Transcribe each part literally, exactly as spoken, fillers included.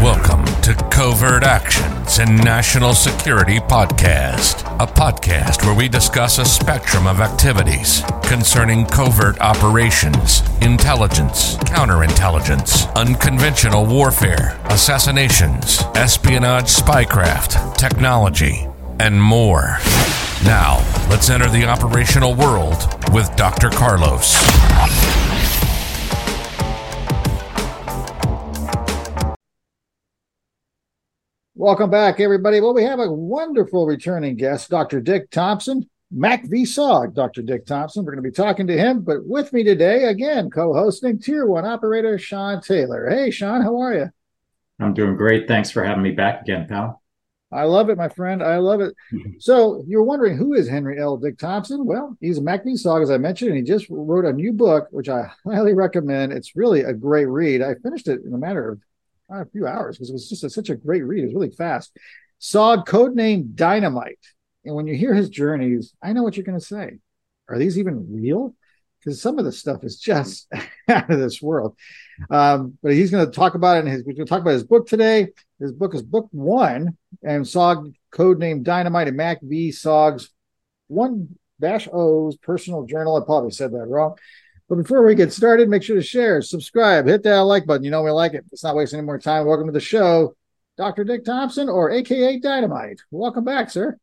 Welcome to Covert Actions in National Security Podcast, a podcast where we discuss a spectrum of activities concerning covert operations, intelligence, counterintelligence, unconventional warfare, assassinations, espionage, spycraft, technology, and more. Now, let's enter the operational world with Doctor Carlos. Welcome back, everybody. Well, we have a wonderful returning guest, Doctor Dick Thompson, M A C V S O G, Doctor Dick Thompson. We're going to be talking to him, but with me today, again, co-hosting Tier One Operator Sean Taylor. Hey, Sean, how are you? I'm doing great. Thanks for having me back again, pal. I love it, my friend. I love it. So you're wondering, who is Henry L. Dick Thompson? Well, he's a M A C V S O G, as I mentioned, and he just wrote a new book, which I highly recommend. It's really a great read. I finished it in a matter of a few hours because it was just a, such a great read. It was really fast. S O G codenamed Dynamite. And when you hear his journeys, I know what you're going to say. Are these even real? Because some of this stuff is just out of this world. Um, but he's going to talk about it. In his, we're going to talk about his book today. His book is book one, and S O G codenamed Dynamite, and M A C V S O G's one dash oh's personal journal. I probably said that wrong. But before we get started, make sure to share, subscribe, hit that like button. You know we like it. Let's not waste any more time. Welcome to the show, Doctor Dick Thompson, or A K A Dynamite. Welcome back, sir.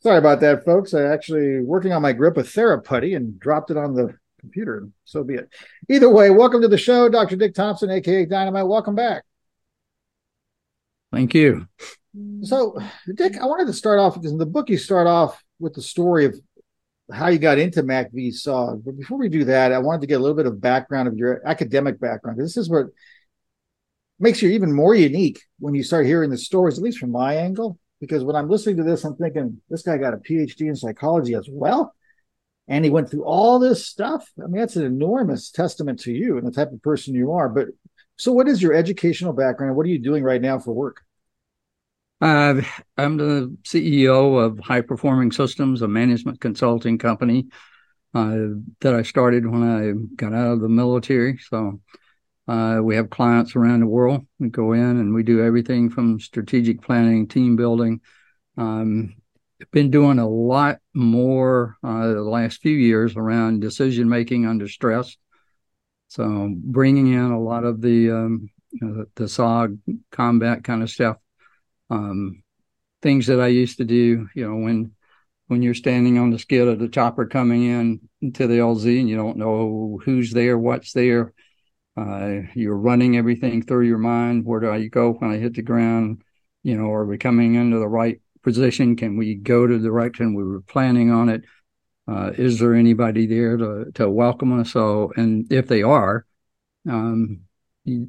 Sorry about that, folks. I actually working on my grip of Theraputty and dropped it on the computer. So be it. Either way, welcome to the show, Doctor Dick Thompson, A K A Dynamite. Welcome back. Thank you. So, Dick, I wanted to start off because in the book you start off with the story of how you got into M A C V S O G. But before we do that, I wanted to get a little bit of background of your academic background. This is what makes you even more unique when you start hearing the stories, at least from my angle. Because when I'm listening to this, I'm thinking, this guy got a P H D in psychology as well, and he went through all this stuff. I mean, that's an enormous testament to you and the type of person you are. But so what is your educational background? What are you doing right now for work? Uh, I'm the C E O of High Performing Systems, a management consulting company uh, that I started when I got out of the military. So uh, we have clients around the world. We go in and we do everything from strategic planning, team building. Um, been doing a lot more uh, the last few years around decision making under stress. So bringing in a lot of the um, uh, the S O G combat kind of stuff. Um, things that I used to do, you know, when when you're standing on the skid of the chopper coming in to the L Z and you don't know who's there, what's there, uh, you're running everything through your mind. Where do I go when I hit the ground? You know, are we coming into the right position? Can we go to the direction we were planning on it? Uh, is there anybody there to, to welcome us? So, and if they are, um,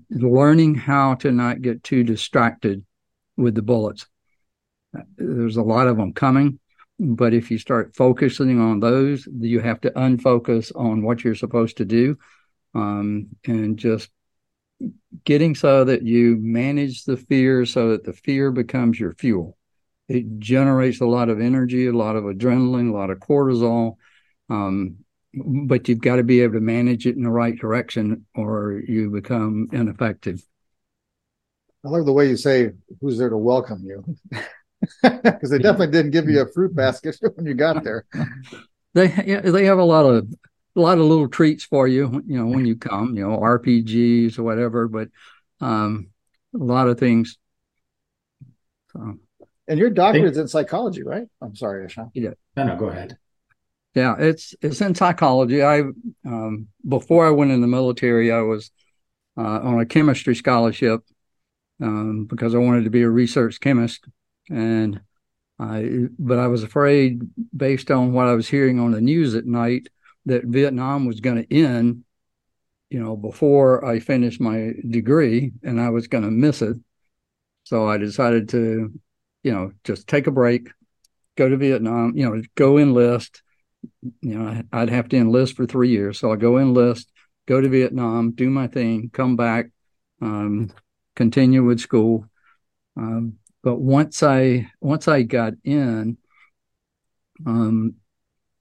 learning how to not get too distracted with the bullets. There's a lot of them coming, but if you start focusing on those, you have to unfocus on what you're supposed to do, um, and just getting so that you manage the fear so that the fear becomes your fuel. It generates a lot of energy, a lot of adrenaline, a lot of cortisol, um, but you've got to be able to manage it in the right direction or you become ineffective. I love the way you say, who's there to welcome you? Because they definitely didn't give you a fruit basket when you got there. They they have a lot of a lot of little treats for you, you know, when you come, you know, R P Gs or whatever, but um, a lot of things. So, and your doctorate's in psychology, right? I'm sorry, Ashan. Yeah. No, no, go ahead. Yeah, it's it's in psychology. I um, before I went in the military, I was uh, on a chemistry scholarship. Um, because I wanted to be a research chemist, and I, but I was afraid, based on what I was hearing on the news at night, that Vietnam was going to end, you know, before I finished my degree, and I was going to miss it. So I decided to, you know, just take a break, go to Vietnam, you know, go enlist. You know, I'd have to enlist for three years. So I go enlist, go to Vietnam, do my thing, come back, um, continue with school. Um, but once I once I got in, um,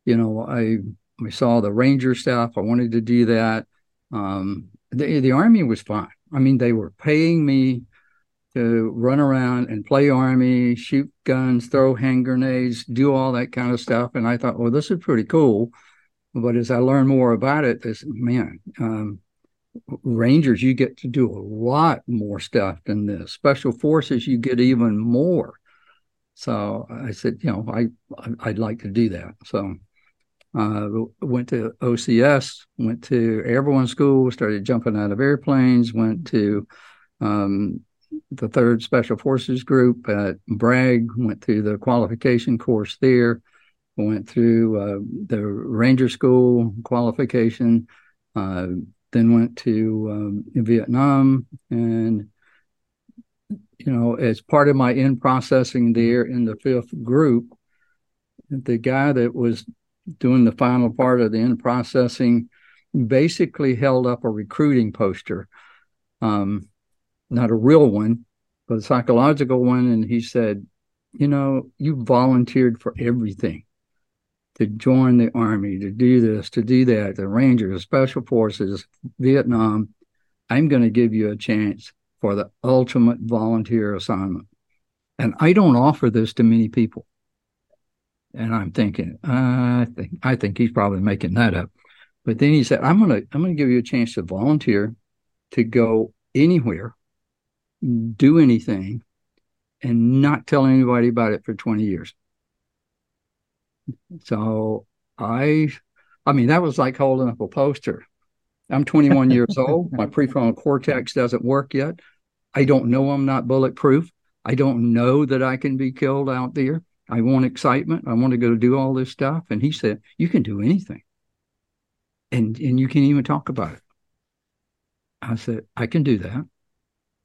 you know, I we saw the Ranger stuff. I wanted to do that. Um, the, the Army was fine. I mean, they were paying me to run around and play Army, shoot guns, throw hand grenades, do all that kind of stuff. And I thought, well, this is pretty cool. But as I learned more about it, this man, um, Rangers, you get to do a lot more stuff than this. Special Forces, you get even more. So I said, you know, I, I'd like to do that. So I uh, went to O C S, went to airborne school, started jumping out of airplanes, went to um, the third Special Forces Group at Bragg, went through the qualification course there, went through uh, the Ranger School qualification, uh, then went to um, Vietnam. And, you know, as part of my in processing there in the fifth group, the guy that was doing the final part of the in processing basically held up a recruiting poster. Um, not a real one, but a psychological one. And he said, you know, you volunteered for everything, to join the Army, to do this, to do that, the Rangers, Special Forces, Vietnam. I'm going to give you a chance for the ultimate volunteer assignment. And I don't offer this to many people. And I'm thinking, I think I think he's probably making that up. But then he said, I'm going to I'm going to give you a chance to volunteer, to go anywhere, do anything, and not tell anybody about it for twenty years. So I, I mean, that was like holding up a poster. I'm twenty-one years old. My prefrontal cortex doesn't work yet. I don't know I'm not bulletproof. I don't know that I can be killed out there. I want excitement. I want to go do all this stuff. And he said, you can do anything. And and you can even talk about it. I said, I can do that.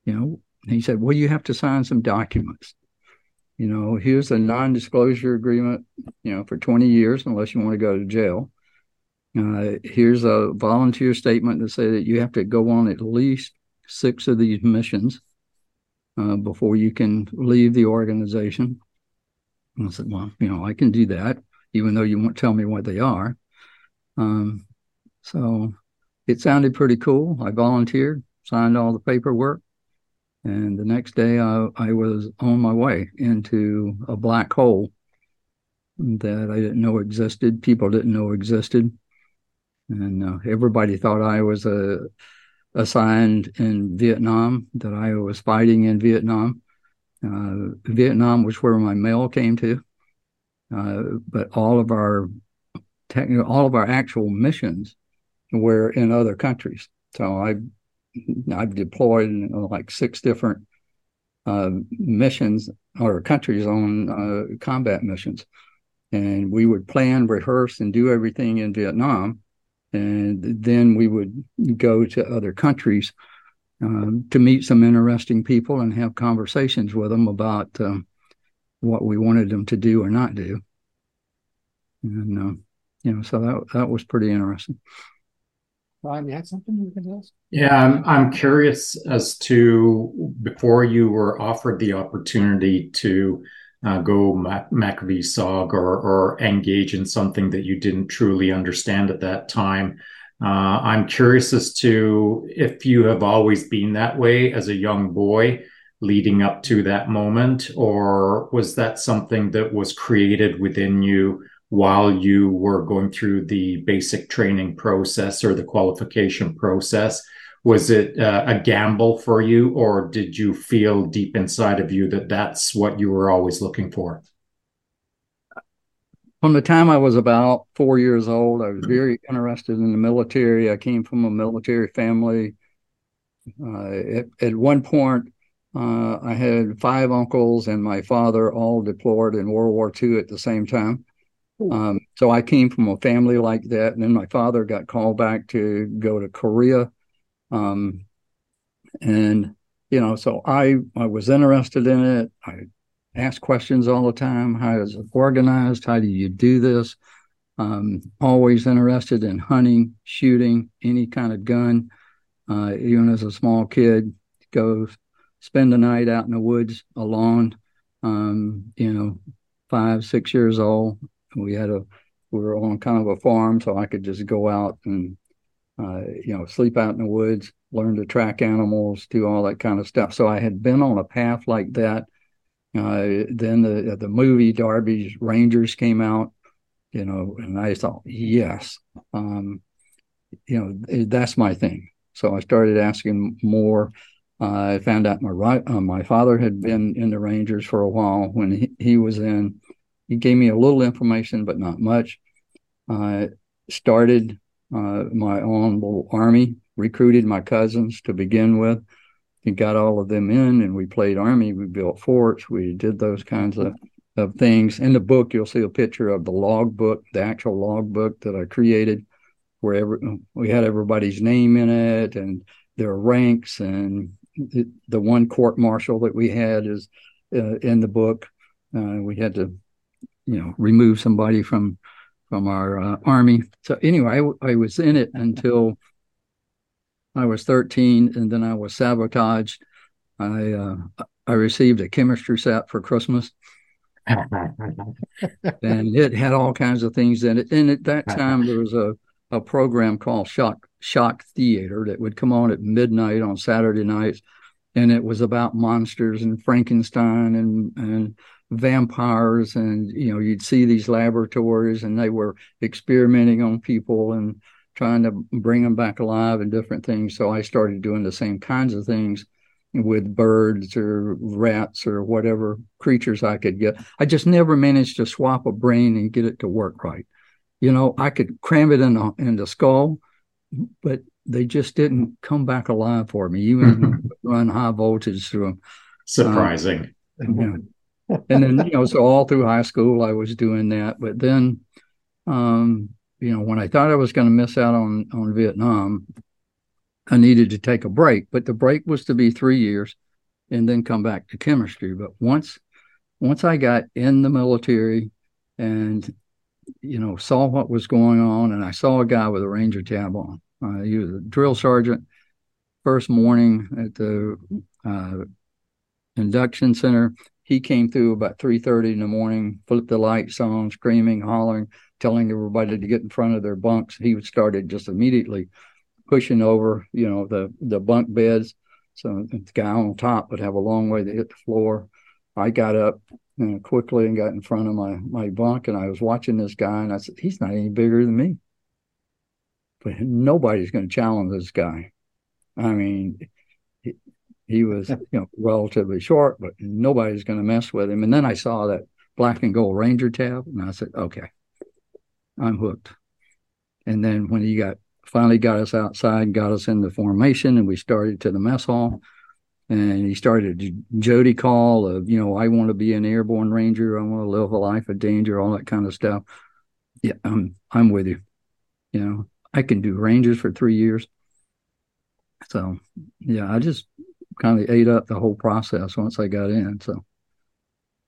You know, and he said, well, you have to sign some documents. You know, here's a non-disclosure agreement, you know, for twenty years, unless you want to go to jail. Uh, here's a volunteer statement to say that you have to go on at least six of these missions uh, before you can leave the organization. And I said, well, you know, I can do that, even though you won't tell me what they are. Um, so it sounded pretty cool. I volunteered, signed all the paperwork. And the next day, I, I was on my way into a black hole that I didn't know existed. People didn't know existed. And uh, everybody thought I was uh, assigned in Vietnam, that I was fighting in Vietnam. Uh, Vietnam was where my mail came to. Uh, but all of our technical, all of our actual missions were in other countries. So I I've deployed in like six different uh, missions or countries on uh, combat missions. And we would plan, rehearse, and do everything in Vietnam. And then we would go to other countries uh, to meet some interesting people and have conversations with them about um, what we wanted them to do or not do. And, uh, you know, so that that was pretty interesting. Bob, you had something you could tell us? Yeah, I'm, I'm curious as to, before you were offered the opportunity to uh, go M A C V S O G or, or engage in something that you didn't truly understand at that time, uh, I'm curious as to if you have always been that way as a young boy leading up to that moment, or was that something that was created within you while you were going through the basic training process or the qualification process? Was it uh, a gamble for you, or did you feel deep inside of you that that's what you were always looking for? From the time I was about four years old, I was very interested in the military. I came from a military family. Uh, at, at one point, Uh, I had five uncles and my father all deployed in World War Two at the same time. Um, so I came from a family like that. And then my father got called back to go to Korea. Um, and, you know, so I, I was interested in it. I asked questions all the time. How is it organized? How do you do this? Um, always interested in hunting, shooting, any kind of gun. Uh, even as a small kid, go spend the night out in the woods alone, um, you know, five, six years old. We had a, we were on kind of a farm, so I could just go out and, uh, you know, sleep out in the woods, learn to track animals, do all that kind of stuff. So I had been on a path like that. Uh, then the the movie Darby's Rangers came out, you know, and I thought, yes, um, you know, that's my thing. So I started asking more. Uh, I found out my uh, my father had been in the Rangers for a while when he, he was in. He gave me a little information, but not much. I uh, started uh, my own little army, recruited my cousins to begin with. He got all of them in, and we played army. We built forts. We did those kinds of, of things. In the book, you'll see a picture of the log book, the actual log book that I created, where every, we had everybody's name in it and their ranks. And the, the one court-martial that we had is uh, in the book. Uh, we had to... you know, remove somebody from from our uh, army. So anyway, I, w- I was in it until I was thirteen, and then I was sabotaged. I uh, I received a chemistry set for Christmas, and it had all kinds of things in it. And at that time, there was a, a program called Shock Shock Theater that would come on at midnight on Saturday nights, and it was about monsters and Frankenstein and and. vampires, and you know, you'd see these laboratories and they were experimenting on people and trying to bring them back alive and different things. So I started doing the same kinds of things with birds or rats or whatever creatures I could get. I just never managed to swap a brain and get it to work right. You know, I could cram it in the, in the skull, but they just didn't come back alive for me, even run high voltage through them. Surprising. Um, you know, and then, you know, so all through high school, I was doing that. But then, um, you know, when I thought I was going to miss out on, on Vietnam, I needed to take a break. But the break was to be three years and then come back to chemistry. But once once I got in the military and, you know, saw what was going on, and I saw a guy with a Ranger tab on. Uh, he was a drill sergeant. First morning at the uh, induction center, he came through about three thirty in the morning, flipped the lights on, screaming, hollering, telling everybody to get in front of their bunks. He started just immediately pushing over, you know, the, the bunk beds. So the guy on top would have a long way to hit the floor. I got up you know, quickly and got in front of my, my bunk, and I was watching this guy, and I said, he's not any bigger than me. But nobody's going to challenge this guy. I mean... It, He was, you know, relatively short, but nobody's going to mess with him. And then I saw that black and gold Ranger tab, and I said, "Okay, I'm hooked." And then when he got finally got us outside, got us into formation, and we started to the mess hall, and he started a Jody call of, you know, I want to be an airborne Ranger, I want to live a life of danger, all that kind of stuff. Yeah, I'm I'm with you. You know, I can do Rangers for three years. So yeah, I just. kind of ate up the whole process once I got in. So,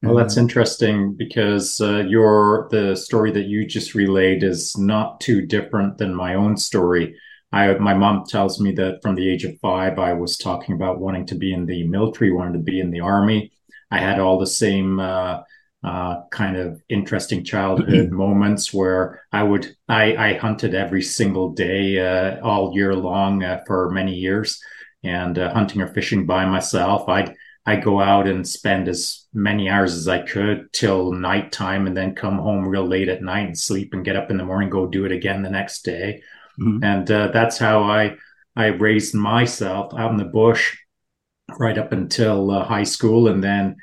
well, that's interesting because uh, your the story that you just relayed is not too different than my own story. I my mom tells me that from the age of five, I was talking about wanting to be in the military, wanted to be in the army. I had all the same uh, uh, kind of interesting childhood moments where I would I, I hunted every single day, uh, all year long uh, for many years. and uh, hunting or fishing by myself. I'd, I'd go out and spend as many hours as I could till nighttime and then come home real late at night and sleep and get up in the morning, go do it again the next day. Mm-hmm. And uh, that's how I, I raised myself out in the bush right up until uh, high school. And then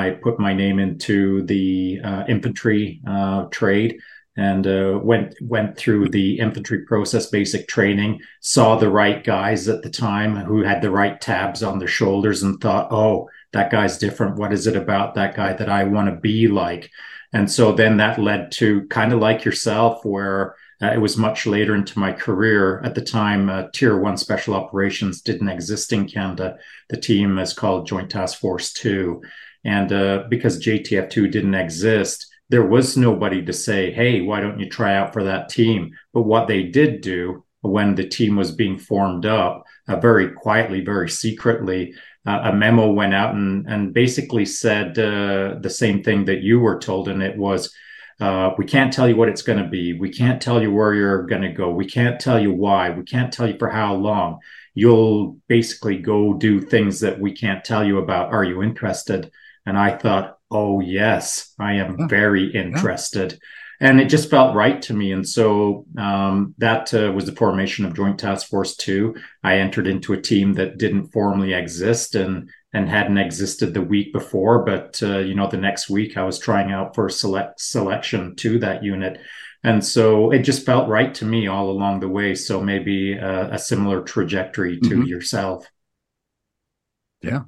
I put my name into the uh, infantry uh, trade and uh, went went through the infantry process basic training, saw the right guys at the time who had the right tabs on their shoulders and thought, oh, that guy's different. What is it about that guy that I want to be like? And so then that led to kind of like yourself, where uh, it was much later into my career. At the time, uh, Tier One Special Operations didn't exist in Canada. The team is called Joint Task Force Two. And uh, because J T F two didn't exist, there was nobody to say, hey, why don't you try out for that team? But what they did do when the team was being formed up, uh, very quietly, very secretly, uh, a memo went out and, and basically said uh, the same thing that you were told. And it was, uh, we can't tell you what it's going to be. We can't tell you where you're going to go. We can't tell you why. We can't tell you for how long. You'll basically go do things that we can't tell you about. Are you interested? And I thought, oh, yes, I am very interested. Yeah. And it just felt right to me. And so um, that uh, was the formation of Joint Task Force Two. I entered into a team that didn't formally exist and and hadn't existed the week before. But, uh, you know, the next week I was trying out for select selection to that unit. And so it just felt right to me all along the way. So maybe a, a similar trajectory to mm-hmm. yourself. Yeah.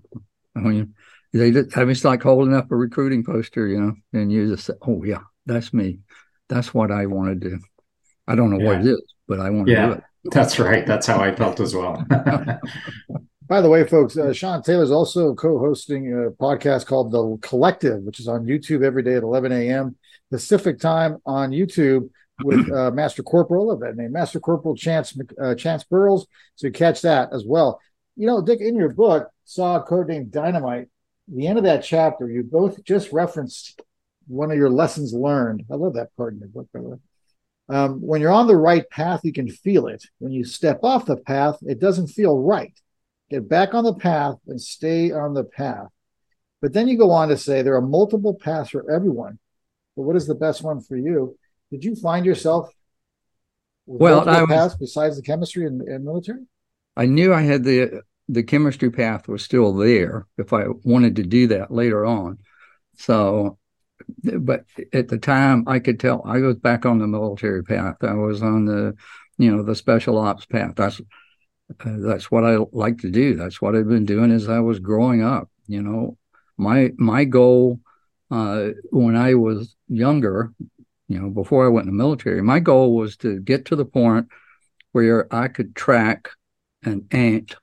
I mean, They, I mean, it's like holding up a recruiting poster, you know, and you just say, oh, yeah, that's me. That's what I want to do. I don't know yeah. what it is, but I want yeah, to do it. That's right. That's how I felt as well. By the way, folks, uh, Sean Taylor is also co-hosting a podcast called The Collective, which is on YouTube every day at eleven a.m. Pacific time on YouTube with uh, Master Corporal of that name, Master Corporal Chance, uh, Chance Burles. So you catch that as well. You know, Dick, in your book, S O G codenamed Dynamite, the end of that chapter, you both just referenced one of your lessons learned. I love that part in your book, by the way. Um, when you're on the right path, you can feel it. When you step off the path, it doesn't feel right. Get back on the path and stay on the path. But then you go on to say there are multiple paths for everyone. But what is the best one for you? Did you find yourself with well, multiple I was, paths besides the chemistry and, and military? I knew I had the... the chemistry path was still there if I wanted to do that later on. So, but at the time I could tell I was back on the military path. I was on the, you know, the special ops path. That's, uh, that's what I like to do. That's what I've been doing as I was growing up. You know, my, my goal, uh, when I was younger, you know, before I went in the military, my goal was to get to the point where I could track an ant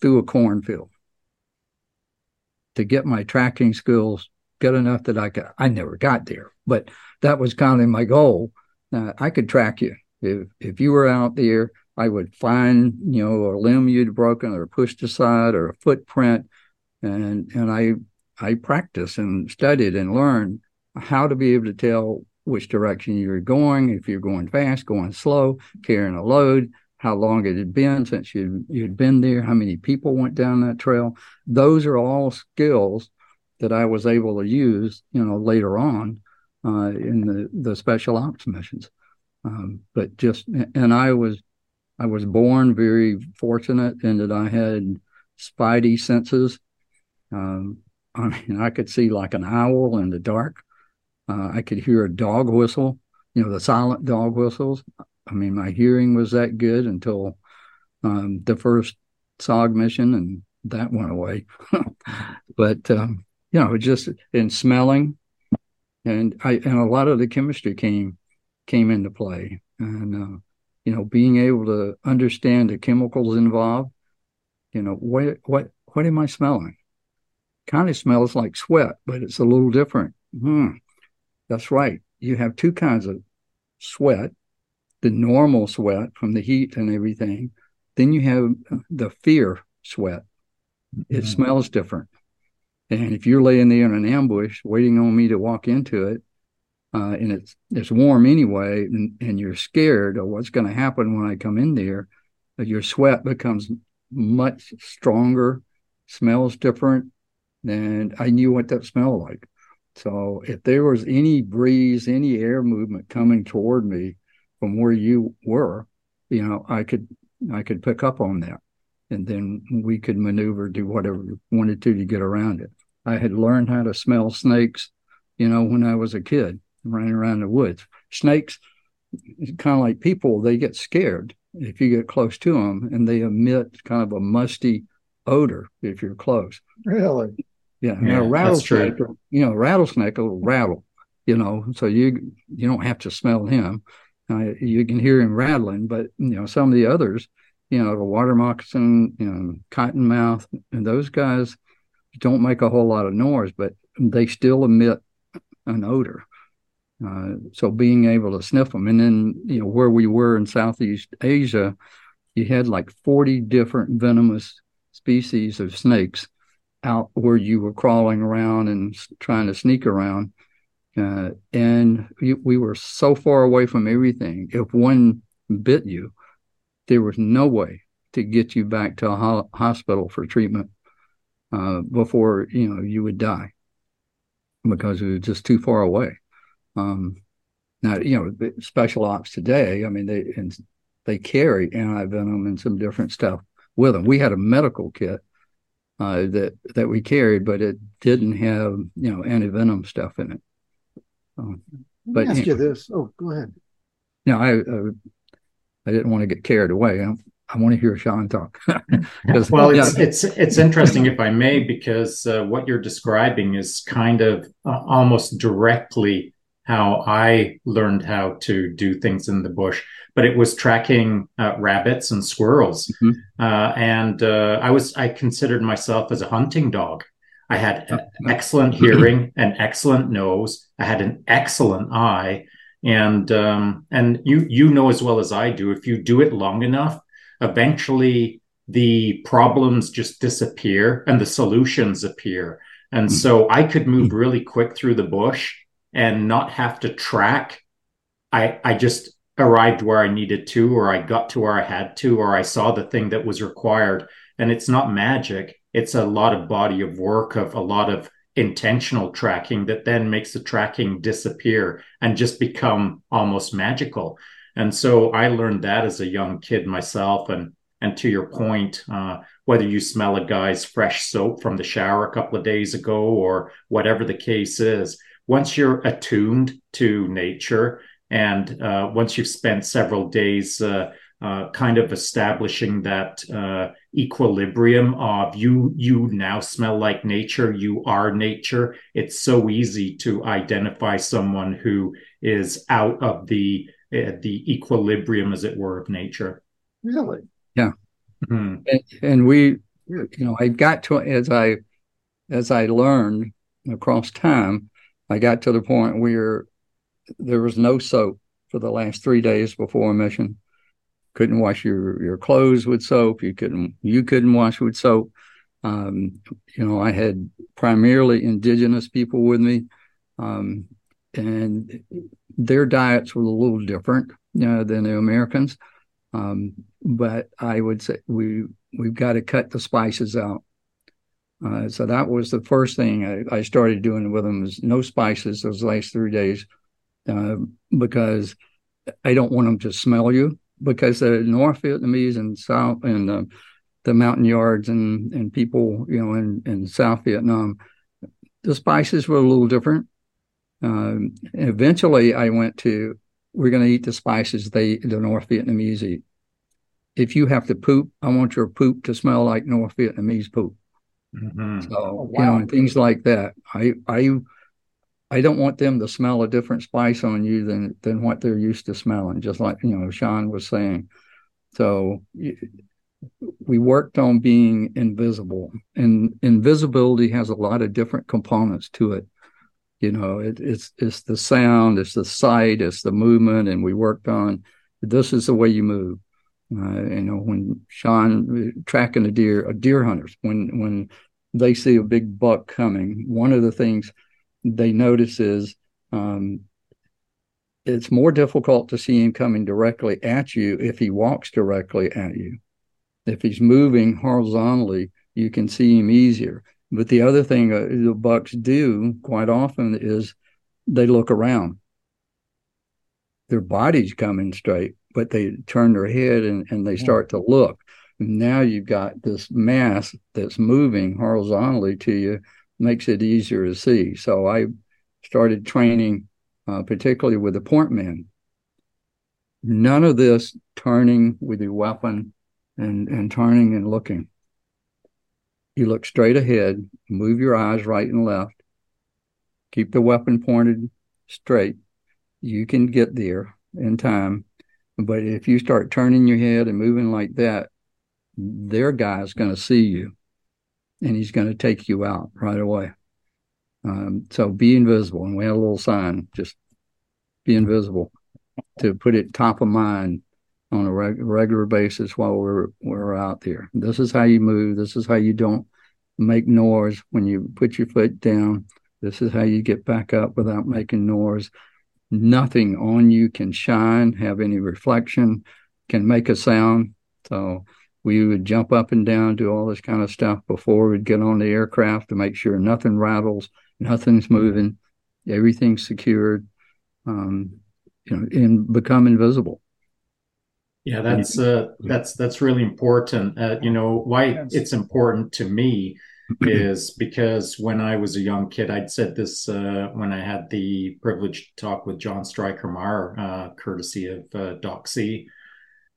through a cornfield, to get my tracking skills good enough that I could. I never got there, but that was kind of my goal. Uh, I could track you. If if you were out there, I would find, you know, a limb you'd broken or pushed aside or a footprint. And and I, I practiced and studied and learned how to be able to tell which direction you were going, if you're going fast, going slow, carrying a load, how long it had been since you'd, you'd been there, how many people went down that trail. Those are all skills that I was able to use, you know, later on uh, in the, the special ops missions. Um, but just, and I was, I was born very fortunate in that I had spidey senses. Um, I mean, I could see like an owl in the dark. Uh, I could hear a dog whistle, you know, the silent dog whistles. I mean, my hearing was that good until um, the first S O G mission, and that went away. But, um, you know, just in smelling, and I and a lot of the chemistry came came into play. And, uh, you know, being able to understand the chemicals involved, you know, what what what am I smelling? Kind of smells like sweat, but it's a little different. Hmm. That's right. You have two kinds of sweat. The normal sweat from the heat and everything. Then you have the fear sweat. It mm-hmm. smells different. And if you're laying there in an ambush waiting on me to walk into it, uh, and it's it's warm anyway, and, and you're scared of what's going to happen when I come in there, your sweat becomes much stronger, smells different, and I knew what that smelled like. So if there was any breeze, any air movement coming toward me, from where you were, you know, I could I could pick up on that, and then we could maneuver, do whatever we wanted to to get around it. I had learned how to smell snakes, you know, when I was a kid, running around the woods. Snakes, kind of like people, they get scared if you get close to them, and they emit kind of a musty odor if you're close. Really? Yeah. yeah I mean, a rattlesnake, you know, a rattlesnake will rattle, you know, so you you don't have to smell him. Uh, you can hear him rattling, but, you know, some of the others, you know, the water moccasin, you know, cottonmouth, and those guys don't make a whole lot of noise, but they still emit an odor. Uh, so being able to sniff them. And then, you know, where we were in Southeast Asia, you had like forty different venomous species of snakes out where you were crawling around and trying to sneak around. Uh, and we, we were so far away from everything. If one bit you, there was no way to get you back to a ho- hospital for treatment uh, before, you know, you would die, because it was just too far away. Um, now, you know, special ops today, I mean, they and they carry anti-venom and some different stuff with them. We had a medical kit uh, that, that we carried, but it didn't have, you know, anti-venom stuff in it. Um, but, Let me ask anyway. you this. Oh, go ahead. No, I uh, I didn't want to get carried away. I, I want to hear Sean talk. well, it's, yeah. it's it's interesting, if I may, because uh, what you're describing is kind of uh, almost directly how I learned how to do things in the bush, but it was tracking uh, rabbits and squirrels. Mm-hmm. Uh, and uh, I was, I considered myself as a hunting dog. I had an excellent hearing, an excellent nose. I had an excellent eye. And, um, and you, you know, as well as I do, if you do it long enough, eventually the problems just disappear and the solutions appear. And so I could move really quick through the bush and not have to track. I I just arrived where I needed to, or I got to where I had to, or I saw the thing that was required. And it's not magic. It's a lot of body of work, of a lot of intentional tracking that then makes the tracking disappear and just become almost magical. And so I learned that as a young kid myself. And and to your point, uh, whether you smell a guy's fresh soap from the shower a couple of days ago or whatever the case is, once you're attuned to nature and uh, once you've spent several days uh, uh, kind of establishing that uh, equilibrium of you you now smell like nature, you are nature, it's so easy to identify someone who is out of the uh, the equilibrium, as it were, of nature. Really? Yeah. Mm-hmm. And, and we, you know, I got to, as I as I learned across time, I got to the point where there was no soap for the last three days before a mission. Couldn't wash your, your clothes with soap. You couldn't you couldn't wash with soap. Um, you know, I had primarily indigenous people with me, um, and their diets were a little different, you know, than the Americans. Um, but I would say we we've got to cut the spices out. Uh, so that was the first thing I, I started doing with them, was no spices those last three days, uh, because I don't want them to smell you, because the North Vietnamese and South and uh, the mountain yards and, and people, you know, in, in South Vietnam, the spices were a little different. Um, eventually, I went to, we're going to eat the spices they the North Vietnamese eat. If you have to poop, I want your poop to smell like North Vietnamese poop. Mm-hmm. So, oh, wow. You know, and things like that. I, I, I don't want them to smell a different spice on you than, than what they're used to smelling, just like, you know, Sean was saying. So we worked on being invisible, and invisibility has a lot of different components to it. You know, it, it's, it's the sound, it's the sight, it's the movement. And we worked on, this is the way you move. Uh, you know, when Sean tracking a deer, a deer hunters, when when they see a big buck coming, one of the things they notice is um, it's more difficult to see him coming directly at you if he walks directly at you. If he's moving horizontally, you can see him easier. But the other thing uh, the bucks do quite often is they look around. Their body's coming straight, but they turn their head and, and they start to look. And now you've got this mass that's moving horizontally to you, makes it easier to see. So I started training uh, particularly with the point man. None of this turning with your weapon and, and turning and looking. You look straight ahead, move your eyes right and left, keep the weapon pointed straight. You can get there in time. But if you start turning your head and moving like that, their guy's going to see you, and he's going to take you out right away. Um, so be invisible. And we had a little sign, just be invisible, to put it top of mind on a reg- regular basis while we're, we're out there. This is how you move. This is how you don't make noise when you put your foot down. This is how you get back up without making noise. Nothing on you can shine, have any reflection, can make a sound. So we would jump up and down, do all this kind of stuff before we'd get on the aircraft to make sure nothing rattles, nothing's moving, everything's secured, um, you know, and become invisible. Yeah, that's uh, that's that's really important. Uh, you know, why it's important to me is because when I was a young kid, I'd said this uh, when I had the privilege to talk with John Stryker Meyer, uh, courtesy of uh, Doxy.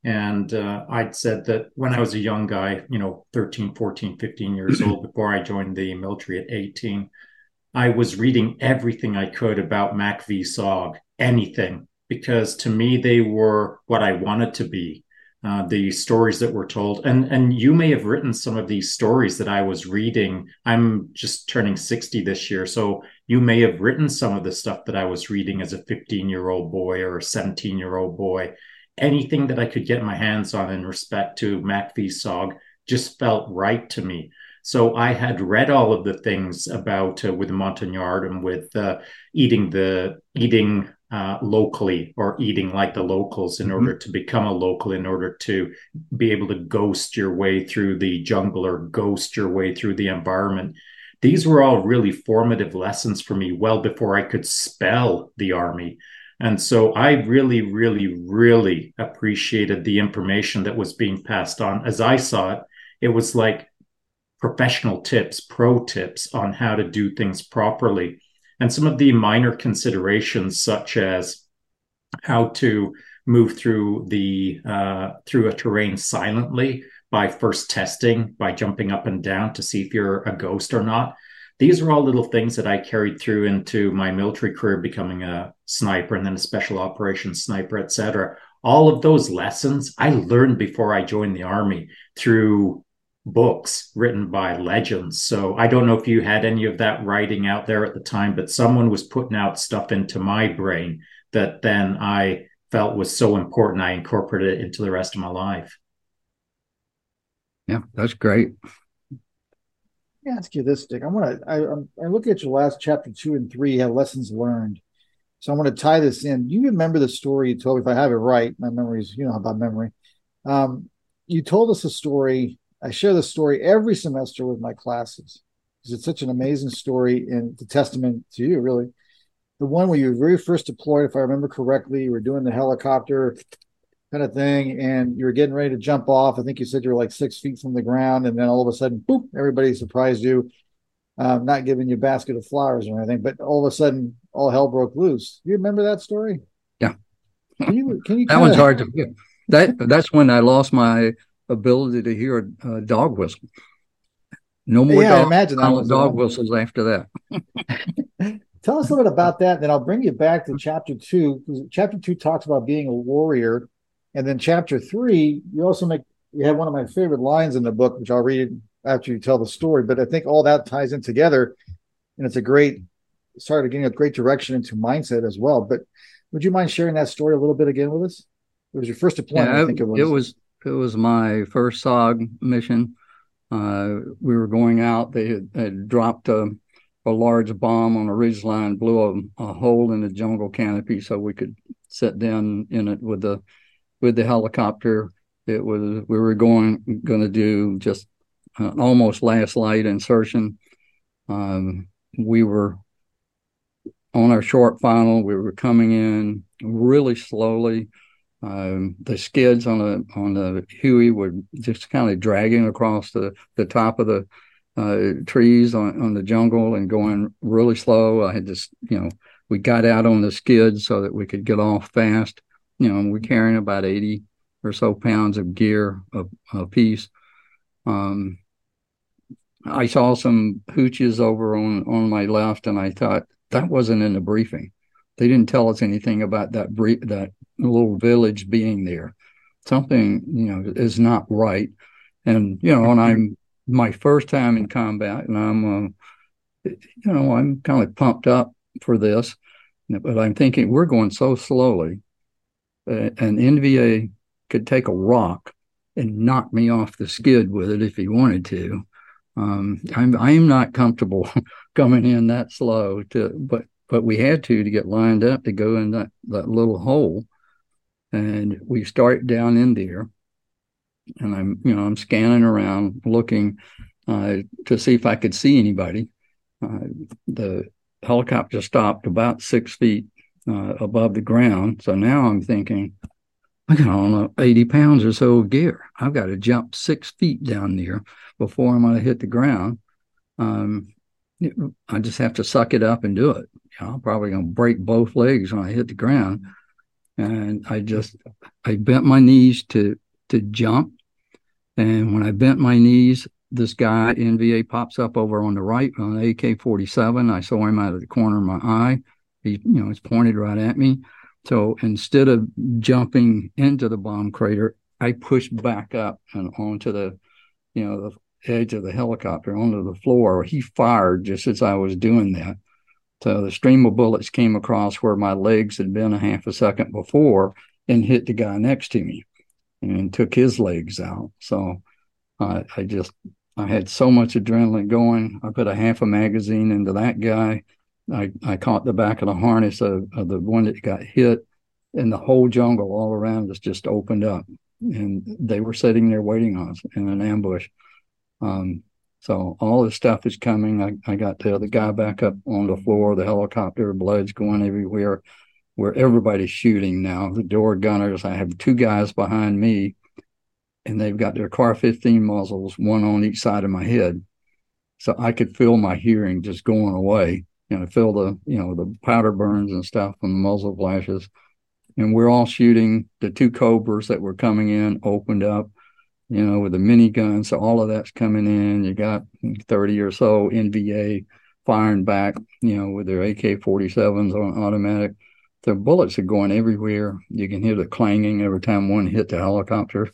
And uh, I'd said that when I was a young guy, you know, thirteen, fourteen, fifteen years old, before I joined the military at eighteen, I was reading everything I could about M A C V S O G, anything, because to me, they were what I wanted to be. Uh, the stories that were told. And and you may have written some of these stories that I was reading. I'm just turning sixty this year. So you may have written some of the stuff that I was reading as a fifteen-year-old boy or a seventeen-year-old boy. Anything that I could get my hands on in respect to M A C V S O G just felt right to me. So I had read all of the things about uh, with Montagnard and with uh, eating the eating Uh, locally or eating like the locals in order mm-hmm. to become a local, in order to be able to ghost your way through the jungle or ghost your way through the environment. These were all really formative lessons for me well before I could spell the Army. And so I really, really, really appreciated the information that was being passed on. As I saw it, it was like professional tips, pro tips on how to do things properly. And some of the minor considerations, such as how to move through the uh, through a terrain silently by first testing, by jumping up and down to see if you're a ghost or not. These are all little things that I carried through into my military career, becoming a sniper and then a special operations sniper, et cetera. All of those lessons I learned before I joined the Army through books written by legends. So I don't know if you had any of that writing out there at the time, but someone was putting out stuff into my brain that then I felt was so important, I incorporated it into the rest of my life. Yeah, that's great. Let me ask you this, Dick. I want to, I, I look at your last chapter two and three, you have lessons learned. So I want to tie this in. You remember the story you told, if I have it right, my memories, you know about memory. Um, you told us a story. I share this story every semester with my classes because it's such an amazing story and the testament to you, really. The one where you were very first deployed, if I remember correctly, you were doing the helicopter kind of thing and you were getting ready to jump off. I think you said you were like six feet from the ground, and then all of a sudden, boop, everybody surprised you, um, not giving you a basket of flowers or anything, but all of a sudden, all hell broke loose. Do you remember that story? Yeah. Can you, can you that kinda... one's hard to forget. That, that's when I lost my ability to hear a, a dog whistle. No more yeah, dog, that dog whistles after that. Tell us a little bit about that, then I'll bring you back to chapter two. Chapter two talks about being a warrior, and then chapter three, you also make you have one of my favorite lines in the book, which I'll read after you tell the story. But I think all that ties in together, and it's a great started getting a great direction into mindset as well. But would you mind sharing that story a little bit again with us? It was your first deployment, yeah, I think it was. It was. It was my first S O G mission. Uh, we were going out. They had, had dropped a, a large bomb on a ridgeline, blew a, a hole in the jungle canopy so we could sit down in it with the with the helicopter. It was we were going going to do just an almost last light insertion. Um, we were on our short final. We were coming in really slowly. Um, the skids on the on the Huey were just kind of dragging across the, the top of the uh, trees on, on the jungle and going really slow. I had this, you know, we got out on the skid so that we could get off fast. You know, we're carrying about eighty or so pounds of gear a, a piece. Um, I saw some hooches over on, on my left, and I thought, that wasn't in the briefing. They didn't tell us anything about that brief, that little village being there. Something, you know, is not right. And, you know, and I'm my first time in combat, and I'm, uh, you know, I'm kind of pumped up for this, but I'm thinking we're going so slowly. Uh, an N V A could take a rock and knock me off the skid with it if he wanted to. Um, I'm I'm not comfortable coming in that slow, to, but but we had to to get lined up to go in that, that little hole, and we start down in there, and I'm you know I'm scanning around looking uh, to see if I could see anybody. Uh, the helicopter stopped about six feet uh, above the ground, so now I'm thinking, I got on eighty pounds or so of gear. I've got to jump six feet down there before I'm going to hit the ground. Um, I just have to suck it up and do it. You know, I'm probably going to break both legs when I hit the ground. And I just, I bent my knees to to jump. And when I bent my knees, this guy, N V A, pops up over on the right on an A K forty-seven. I saw him out of the corner of my eye. He, you know, it's pointed right at me. So instead of jumping into the bomb crater, I pushed back up and onto the, you know, the edge of the helicopter, onto the floor. He fired just as I was doing that. So the stream of bullets came across where my legs had been a half a second before and hit the guy next to me and took his legs out. So uh, I just, I had so much adrenaline going. I put a half a magazine into that guy. I, I caught the back of the harness of, of the one that got hit, and the whole jungle all around us just opened up, and they were sitting there waiting on us in an ambush. Um, so all this stuff is coming. I, I got the other guy back up on the floor, the helicopter, blood's going everywhere, where everybody's shooting now. The door gunners, I have two guys behind me, and they've got their C A R fifteen muzzles, one on each side of my head. So I could feel my hearing just going away. You know, feel the, you know, the powder burns and stuff from the muzzle flashes. And we're all shooting. The two Cobras that were coming in opened up, you know, with the miniguns. So all of that's coming in. You got thirty or so N V A firing back, you know, with their A K forty-sevens on automatic. Their bullets are going everywhere. You can hear the clanging every time one hit the helicopter.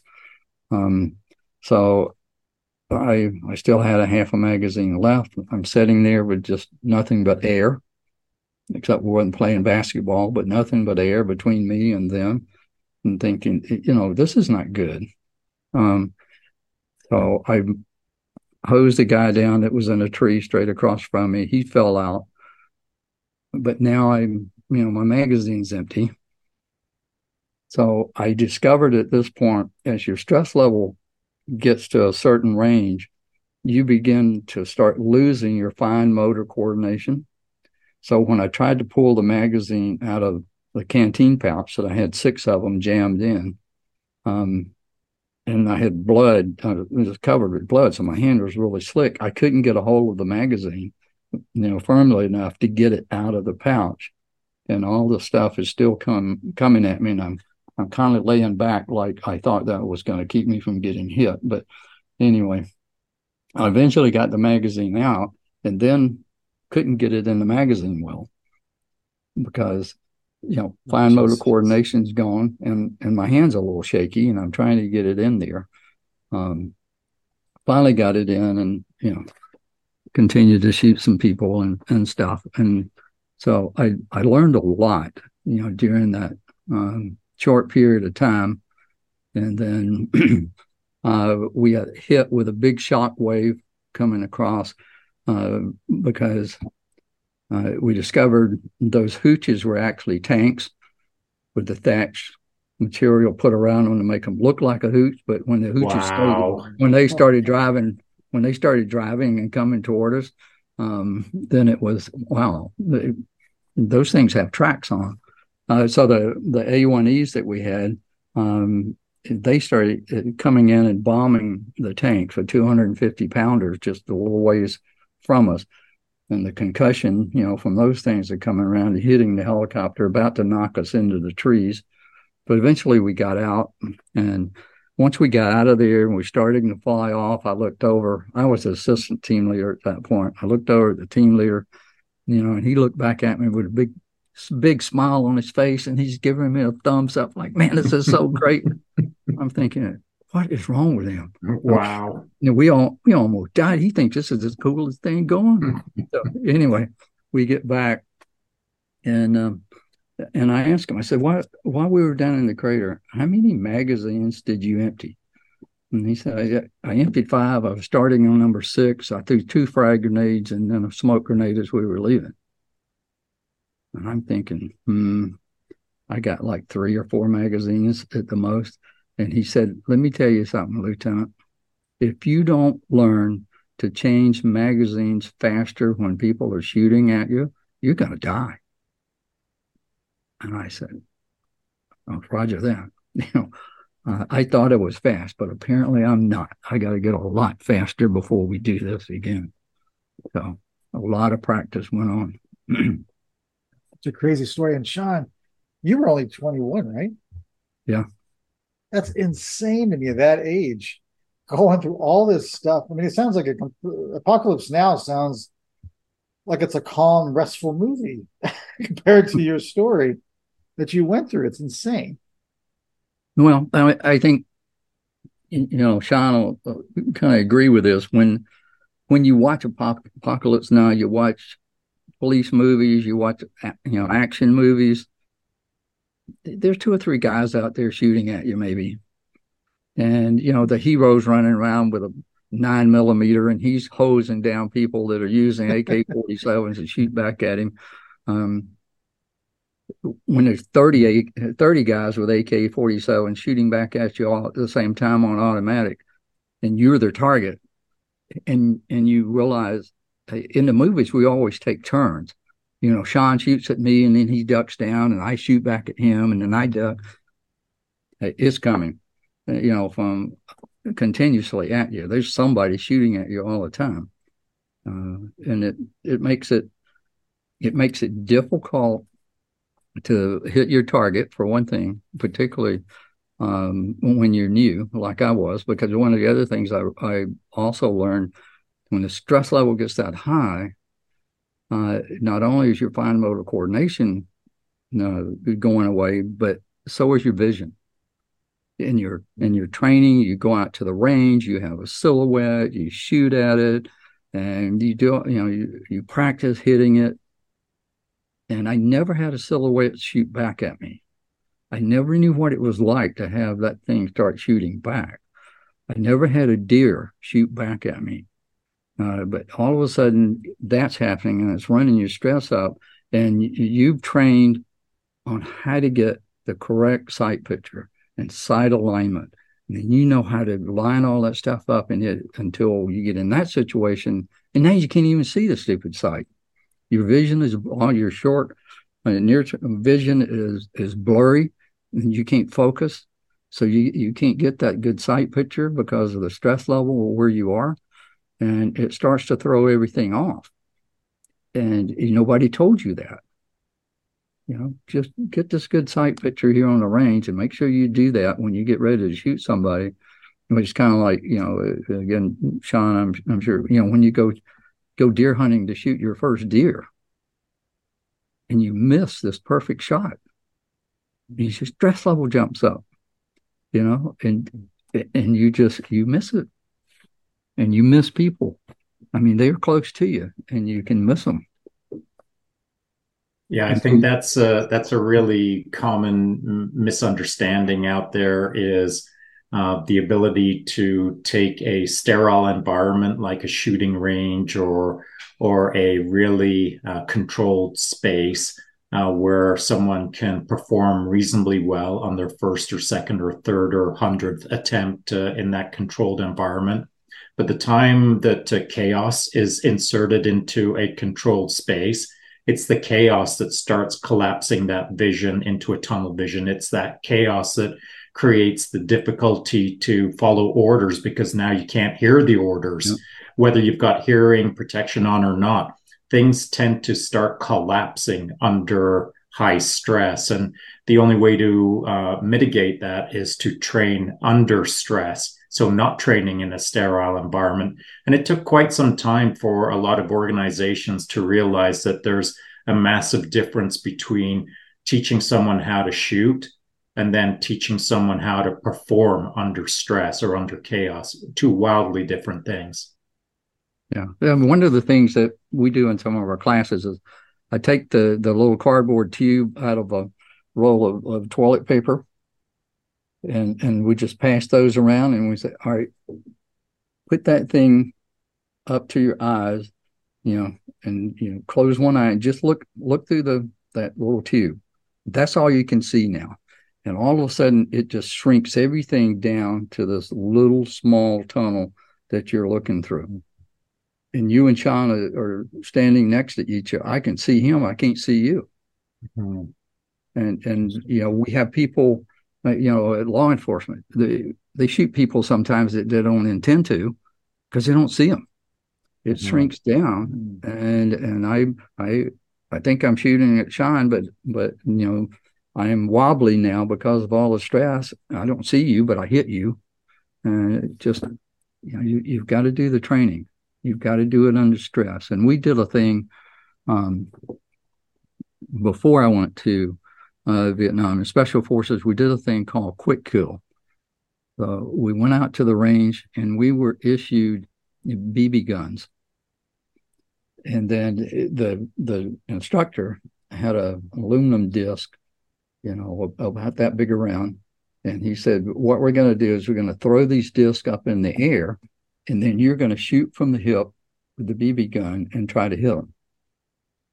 Um, so... I, I still had a half a magazine left. I'm sitting there with just nothing but air, except we wasn't playing basketball, but nothing but air between me and them, and thinking, you know, this is not good. Um, so I hosed the guy down that was in a tree straight across from me. He fell out. But now I'm, you know, my magazine's empty. So I discovered at this point, as your stress level gets to a certain range, you begin to start losing your fine motor coordination. So when I tried to pull the magazine out of the canteen pouch that I had six of them jammed in, um, and I had blood, I was covered with blood, so my hand was really slick. I couldn't get a hold of the magazine, you know, firmly enough to get it out of the pouch. And all the stuff is still come, coming at me, and I'm I'm kind of laying back like I thought that was going to keep me from getting hit. But anyway, I eventually got the magazine out, and then couldn't get it in the magazine well because, you know, fine motor coordination's gone, and, and my hand's a little shaky, and I'm trying to get it in there. Um, finally got it in and, you know, continued to shoot some people and, and stuff. And so I, I learned a lot, you know, during that um short period of time. And then uh, we got hit with a big shock wave coming across uh, because uh, we discovered those hooches were actually tanks with the thatch material put around them to make them look like a hooch. But when the hooches wow. started, when they started driving, when they started driving and coming toward us, um, then it was, wow, they, those things have tracks on them. Uh, so the, the A one Es that we had, um, they started coming in and bombing the tanks with two hundred fifty pounders just a little ways from us. and the concussion, you know, from those things that come around and hitting the helicopter, about to knock us into the trees. But eventually we got out, and once we got out of there and we started to fly off, I looked over. I was assistant team leader at that point. I looked over at the team leader, you know, and he looked back at me with a big, big smile on his face, and he's giving me a thumbs up like, man, this is so great. I'm thinking, what is wrong with him? Wow. You know, we all we almost died. He thinks this is the coolest thing going. So anyway, we get back, and um, and I asked him, I said, why, while we were down in the crater, how many magazines did you empty? And he said, I, I emptied five. I was starting on number six. I threw two frag grenades and then a smoke grenade as we were leaving. And I'm thinking, hmm, I got like three or four magazines at the most. And he said, let me tell you something, Lieutenant. If you don't learn to change magazines faster when people are shooting at you, you're going to die. And I said, oh, roger that. You know, uh, I thought it was fast, but apparently I'm not. I got to get a lot faster before we do this again. So a lot of practice went on. It's a crazy story. And Sean, you were only twenty-one, right? Yeah. That's insane to me at that age, going through all this stuff. I mean, it sounds like a Apocalypse Now sounds like it's a calm, restful movie compared to your story that you went through. It's insane. Well, I, I think, you know, Sean will kind of agree with this. When when you watch Apocalypse Now, you watch police movies, you watch, you know, action movies, there's two or three guys out there shooting at you, maybe. And, you know, the hero's running around with a nine millimeter and he's hosing down people that are using A K forty-sevens to shoot back at him. Um, when there's thirty, thirty guys with A K forty-sevens shooting back at you all at the same time on automatic, and you're their target, and and you realize, in the movies, we always take turns. You know, Sean shoots at me, and then he ducks down, and I shoot back at him, and then I duck. It's coming, you know, from continuously at you. There's somebody shooting at you all the time, uh, and it it makes it it makes it difficult to hit your target, for one thing, particularly um, when you're new, like I was, because one of the other things I I also learned, when the stress level gets that high, Uh, not only is your fine motor coordination uh, going away, but so is your vision. In your in your training, you go out to the range, you have a silhouette, you shoot at it, and you do you know you, you practice hitting it. And I never had a silhouette shoot back at me. I never knew what it was like to have that thing start shooting back. I never had a deer shoot back at me. Uh, but all of a sudden, that's happening, and it's running your stress up, and you, you've trained on how to get the correct sight picture and sight alignment, and then you know how to line all that stuff up and hit it until you get in that situation, and now you can't even see the stupid sight. Your vision is all your short, and your vision is is blurry, and you can't focus, so you, you can't get that good sight picture because of the stress level where you are. And it starts to throw everything off. And nobody told you that. You know, just get this good sight picture here on the range and make sure you do that when you get ready to shoot somebody. It's kind of like, you know, again, Sean, I'm I'm sure, you know, when you go go deer hunting to shoot your first deer and you miss this perfect shot, your stress level jumps up, you know, and and you just, you miss it. And you miss people. I mean, they're close to you, and you can miss them. Yeah, I think that's a, that's a really common misunderstanding out there is uh, the ability to take a sterile environment like a shooting range or, or a really uh, controlled space uh, where someone can perform reasonably well on their first or second or third or hundredth attempt uh, in that controlled environment. But the time that uh, chaos is inserted into a controlled space, it's the chaos that starts collapsing that vision into a tunnel vision. It's that chaos that creates the difficulty to follow orders because now you can't hear the orders, yep. Whether you've got hearing protection on or not. things tend to start collapsing under high stress. And the only way to uh, mitigate that is to train under stress. So not training in a sterile environment. And it took quite some time for a lot of organizations to realize that there's a massive difference between teaching someone how to shoot and then teaching someone how to perform under stress or under chaos. Two wildly different things. Yeah. And one of the things that we do in some of our classes is I take the, the little cardboard tube out of a roll of, of toilet paper, and and we just pass those around, and we say, all right, put that thing up to your eyes, you know, and you know, close one eye and just look look through the that little tube. That's all you can see now. And all of a sudden, it just shrinks everything down to this little small tunnel that you're looking through. And you and Sean are standing next to each other. I can see him. I can't see you. Mm-hmm. And, and you know, we have people, you know, at law enforcement, they, they shoot people sometimes that they don't intend to because they don't see them. It mm-hmm. shrinks down. And and I I I think I'm shooting at Sean, but, but you know, I am wobbly now because of all the stress. I don't see you, but I hit you. And it just, you know, you, you've got to do the training. You've got to do it under stress. And we did a thing um, before I went to uh, Vietnam in Special Forces. We did a thing called Quick Kill. So we went out to the range and we were issued B B guns. And then the the instructor had an aluminum disc, you know, about that big around. And he said, what we're going to do is we're going to throw these discs up in the air, and then you're going to shoot from the hip with the B B gun and try to hit them.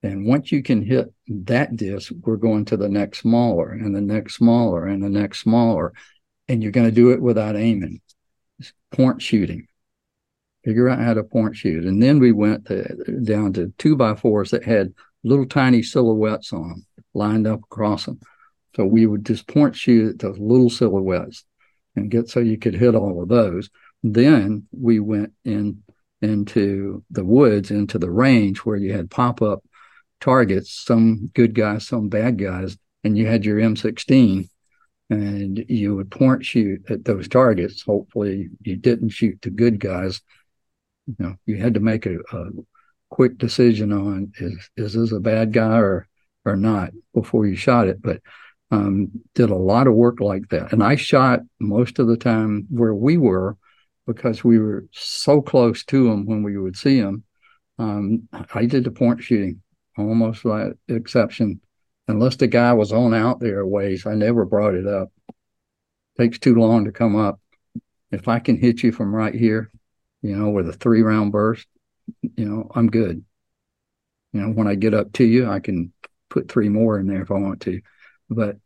And once you can hit that disc, we're going to the next smaller and the next smaller and the next smaller. And you're going to do it without aiming. It's point shooting. Figure out how to point shoot. And then we went to, down to two by fours that had little tiny silhouettes on them, lined up across them. So we would just point shoot at those little silhouettes and get so you could hit all of those. Then we went in into the woods, into the range where you had pop-up targets, some good guys, some bad guys, and you had your M sixteen, and you would point shoot at those targets. Hopefully you didn't shoot the good guys. You know, you had to make a, a quick decision on is is this a bad guy or or not before you shot it. But um, did a lot of work like that. And I shot most of the time where we were, because we were so close to them when we would see them. Um, I did the point shooting, almost without exception. Unless the guy was on out there a ways, I never brought it up. Takes too long to come up. If I can hit you from right here, you know, with a three-round burst, you know, I'm good. You know, when I get up to you, I can put three more in there if I want to. But,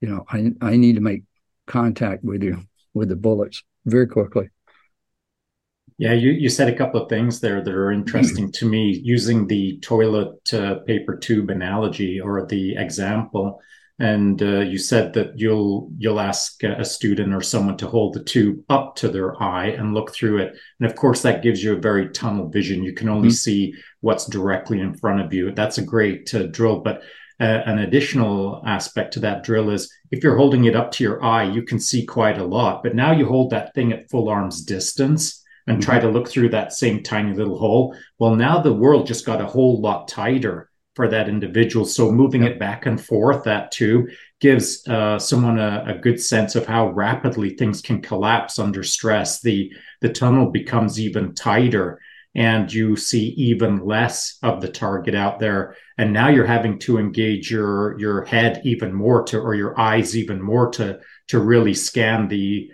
you know, I I need to make contact with you, with the bullets, very quickly. Yeah, you, you said a couple of things there that are interesting to me, using the toilet uh, paper tube analogy or the example. And uh, you said that you'll you'll ask a student or someone to hold the tube up to their eye and look through it. And of course, that gives you a very tunnel vision. You can only mm-hmm. see what's directly in front of you. That's a great uh, drill. But uh, an additional aspect to that drill is if you're holding it up to your eye, you can see quite a lot. But now you hold that thing at full arm's distance and mm-hmm. try to look through that same tiny little hole. Well, now the world just got a whole lot tighter for that individual. So moving yep. it back and forth, that too, gives uh, someone a, a good sense of how rapidly things can collapse under stress. The, the tunnel becomes even tighter, and you see even less of the target out there. And now you're having to engage your your head even more to, or your eyes even more to, to really scan the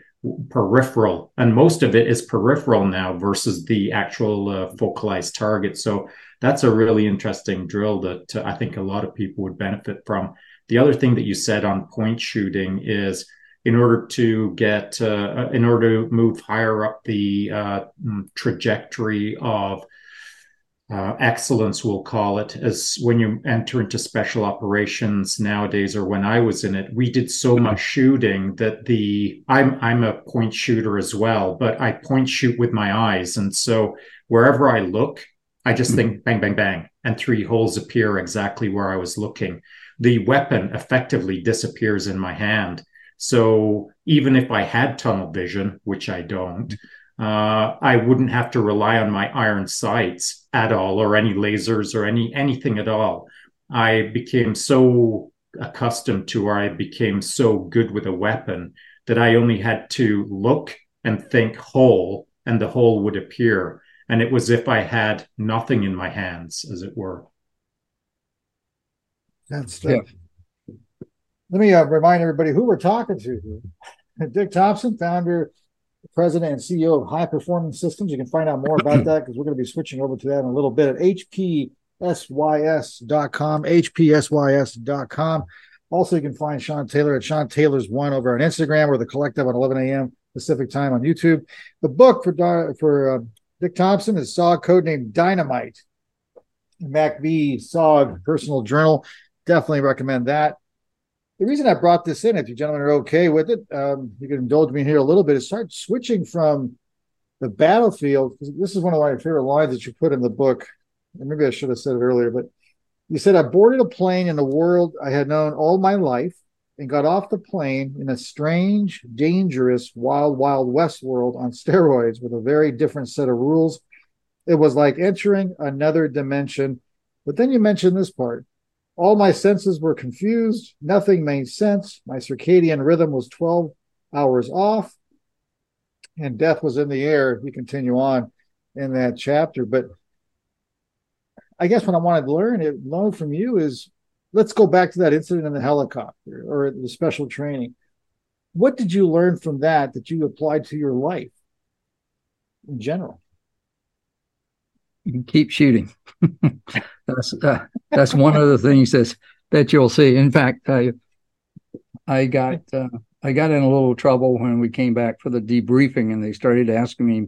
peripheral. And most of it is peripheral now versus the actual uh, focalized target. So that's a really interesting drill that uh, I think a lot of people would benefit from. The other thing that you said on point shooting is, in order to get, uh, in order to move higher up the uh, trajectory of uh, excellence, we'll call it, as when you enter into special operations nowadays, or when I was in it, we did so much shooting that the, I'm I'm a point shooter as well, but I point shoot with my eyes. And so wherever I look, I just think bang, bang, bang, and three holes appear exactly where I was looking. The weapon effectively disappears in my hand. So even if I had tunnel vision, which I don't, uh, I wouldn't have to rely on my iron sights at all, or any lasers or any anything at all. I became so accustomed to, or I became so good with a weapon that I only had to look and think hole, and the hole would appear. And it was if I had nothing in my hands, as it were. That's yeah. Let me uh, remind everybody who we're talking to. Dick Thompson, founder, president, and C E O of High Performing Systems. You can find out more about that because we're going to be switching over to that in a little bit at H P S Y S dot com, H P S Y S dot com. Also, you can find Sean Taylor at Sean Taylor's One over on Instagram, or The Collective at eleven a.m. Pacific time on YouTube. The book for, for uh, Dick Thompson is S O G Codenamed Dynamite, M A C V S O G Personal Journal. Definitely recommend that. The reason I brought this in, if you gentlemen are okay with it, um, you can indulge me here a little bit, is start switching from the battlefield. This is one of my favorite lines that you put in the book. And maybe I should have said it earlier, but you said, I boarded a plane in a world I had known all my life and got off the plane in a strange, dangerous, wild, wild west world on steroids with a very different set of rules. It was like entering another dimension. But then you mentioned this part. All my senses were confused. Nothing made sense. My circadian rhythm was twelve hours off, and death was in the air. You continue on in that chapter. But I guess what I wanted to learn, it, learn from you is, let's go back to that incident in the helicopter or the special training. What did you learn from that that you applied to your life in general? You can keep shooting. that's uh, that's one of the things that's, that you'll see. In fact, I I got uh, I got in a little trouble when we came back for the debriefing, and they started asking me,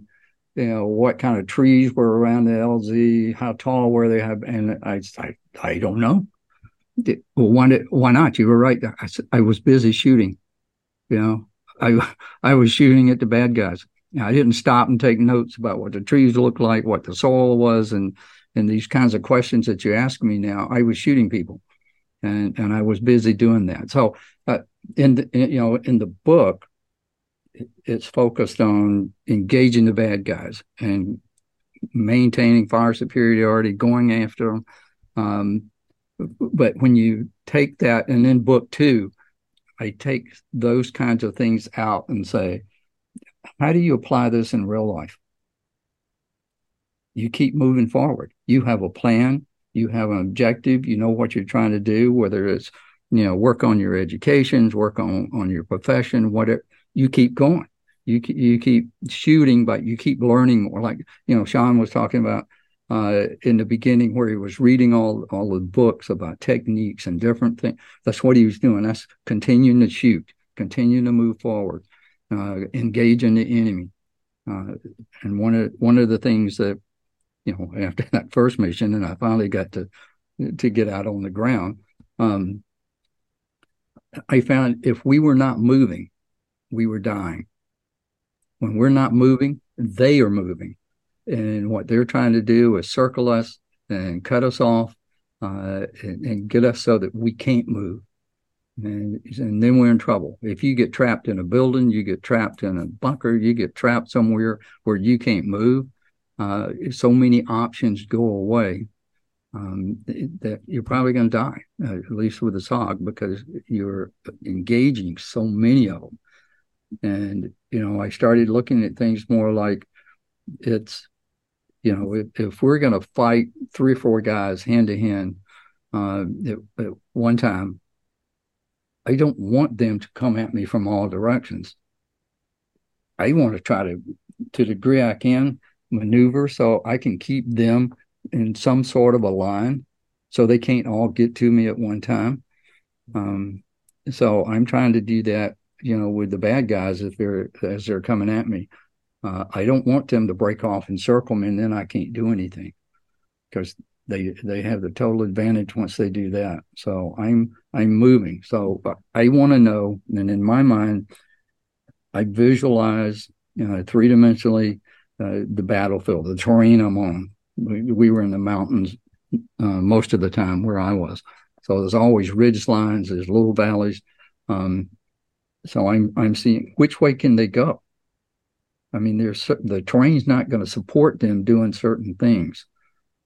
you know, what kind of trees were around the L Z, how tall were they? And I I, I don't know. Did, well, why, did, why not? You were right. I, I was busy shooting. You know, I I was shooting at the bad guys. Now, I didn't stop and take notes about what the trees looked like, what the soil was, and and these kinds of questions that you ask me now. I was shooting people, and, and I was busy doing that. So, uh, in, the, in you know, in the book, it's focused on engaging the bad guys and maintaining fire superiority, going after them. Um, but when you take that, and in book two, I take those kinds of things out and say, how do you apply this in real life? You keep moving forward. You have a plan. You have an objective. You know what you're trying to do, whether it's, you know, work on your educations, work on, on your profession, whatever. You keep going. You you keep shooting, but you keep learning more. Like, you know, Sean was talking about uh, in the beginning where he was reading all all the books about techniques and different things. That's what he was doing. That's continuing to shoot, continuing to move forward, uh, engaging the enemy. Uh, and one of one of the things that, you know, after that first mission, and I finally got to to get out on the ground, um, I found if we were not moving, we were dying. When we're not moving, they are moving. And what they're trying to do is circle us and cut us off uh, and, and get us so that we can't move. And, and then we're in trouble. If you get trapped in a building, you get trapped in a bunker, you get trapped somewhere where you can't move. Uh, so many options go away um, that you're probably going to die, uh, at least with the S O G, because you're engaging so many of them. And, you know, I started looking at things more like it's, you know, if, if we're going to fight three or four guys hand to hand at one time, I don't want them to come at me from all directions. I want to try to, to the degree I can, maneuver so I can keep them in some sort of a line so they can't all get to me at one time. Um, so I'm trying to do that. You know, with the bad guys, if they're as they're coming at me, uh, I don't want them to break off and circle me, and then I can't do anything because they they have the total advantage once they do that. So I'm I'm moving. So I want to know, and in my mind, I visualize, you know, three dimensionally uh, the battlefield, the terrain I'm on, We were in the mountains uh, most of the time where I was. So there's always ridge lines, there's little valleys. Um, so I'm I'm seeing which way can they go. I mean, there's the terrain's not going to support them doing certain things.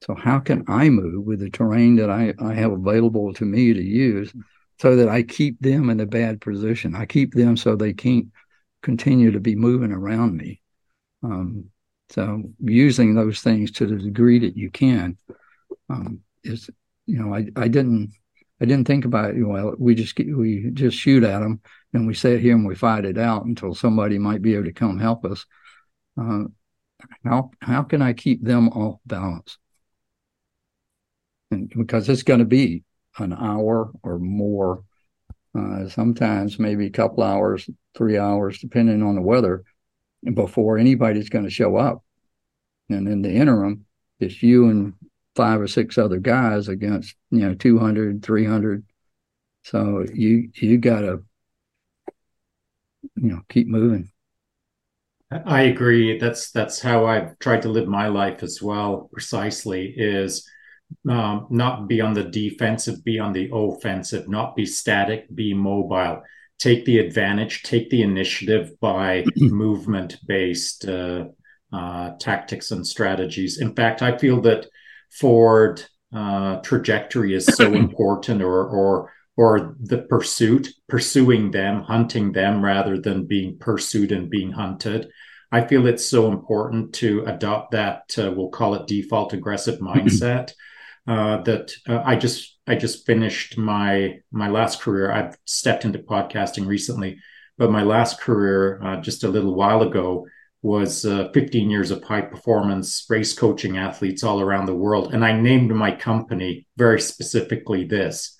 So how can I move with the terrain that I, I have available to me to use so that I keep them in a bad position? I keep them so they can't continue to be moving around me. Um, so using those things to the degree that you can um, is, you know, I, I didn't I didn't think about it. Well, we just we just shoot at them and we sit here and we fight it out until somebody might be able to come help us. Uh, how how can I keep them off balance? And because it's going to be an hour or more, uh, sometimes maybe a couple hours, three hours, depending on the weather, before anybody's going to show up. And in the interim, it's you and five or six other guys against, you know, two hundred, three hundred. So you, you got to, you know, keep moving. I agree. That's, that's how I've tried to live my life as well, precisely, is um, not be on the defensive, be on the offensive, not be static, be mobile. Take the advantage, take the initiative by movement-based uh, uh, tactics and strategies. In fact, I feel that forward uh, trajectory is so important, or or or the pursuit, pursuing them, hunting them rather than being pursued and being hunted. I feel it's so important to adopt that, uh, we'll call it default aggressive mindset. Uh, that uh, I just I just finished my my last career. I've stepped into podcasting recently, but my last career uh, just a little while ago was uh, fifteen years of high performance race coaching athletes all around the world. And I named my company very specifically this: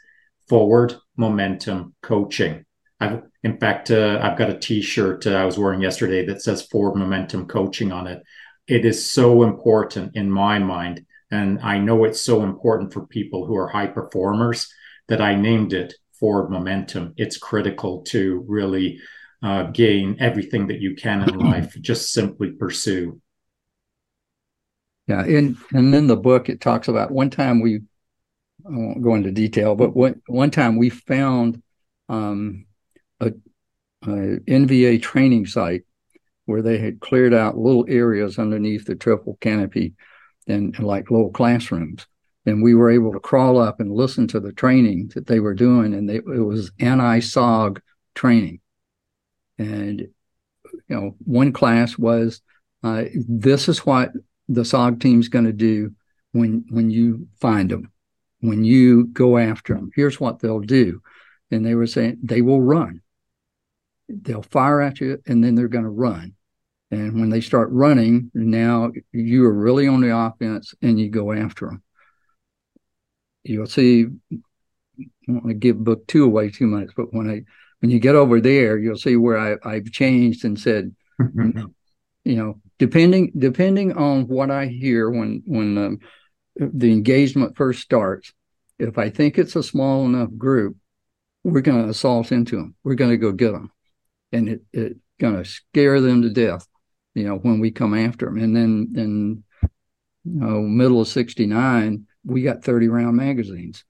Forward Momentum Coaching. I've, in fact, uh, I've got a T-shirt uh, I was wearing yesterday that says Forward Momentum Coaching on it. It is so important in my mind. And I know it's so important for people who are high performers that I named it Forward Momentum. It's critical to really uh, gain everything that you can in life. Just simply pursue. Yeah. And, and in the book, it talks about one time we, I won't go into detail, but one, one time we found um, a, a N V A training site where they had cleared out little areas underneath the triple canopy and like little classrooms. And we were able to crawl up and listen to the training that they were doing. And they, it was anti S O G training. And, you know, one class was, uh, this is what the S O G team's going to do when, when you find them, when you go after them. Here's what they'll do. And they were saying, they will run. They'll fire at you, and then they're going to run. And when they start running, now you are really on the offense and you go after them. You'll see, I don't want to give book two away too much, but when I when you get over there, you'll see where I, I've changed and said, you know, depending depending on what I hear when, when um, the engagement first starts, if I think it's a small enough group, we're going to assault into them. We're going to go get them. And it, it's going to scare them to death, you know, when we come after them. And then in you know, middle of sixty-nine, we got thirty round magazines.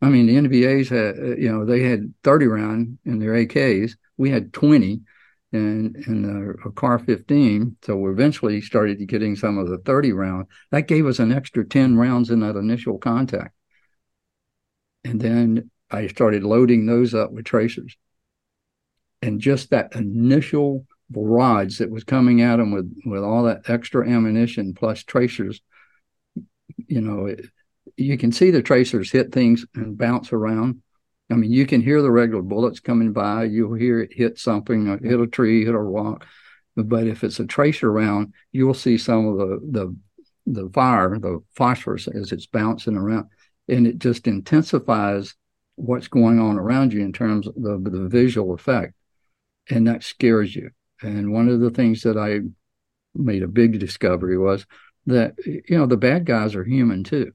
I mean, the N B A's had, you know, they had thirty round in their A Ks. We had twenty and, and a, a car fifteen. So we eventually started getting some of the thirty round. That gave us an extra ten rounds in that initial contact. And then I started loading those up with tracers. And just that initial barrage that was coming at them with, with all that extra ammunition plus tracers, you know, it, you can see the tracers hit things and bounce around. I mean, you can hear the regular bullets coming by. You'll hear it hit something, or hit a tree, hit a rock. But if it's a tracer round, you'll see some of the, the, the fire, the phosphorus as it's bouncing around. And it just intensifies what's going on around you in terms of the, the visual effect. And that scares you. And one of the things that I made a big discovery was that, you know, the bad guys are human too.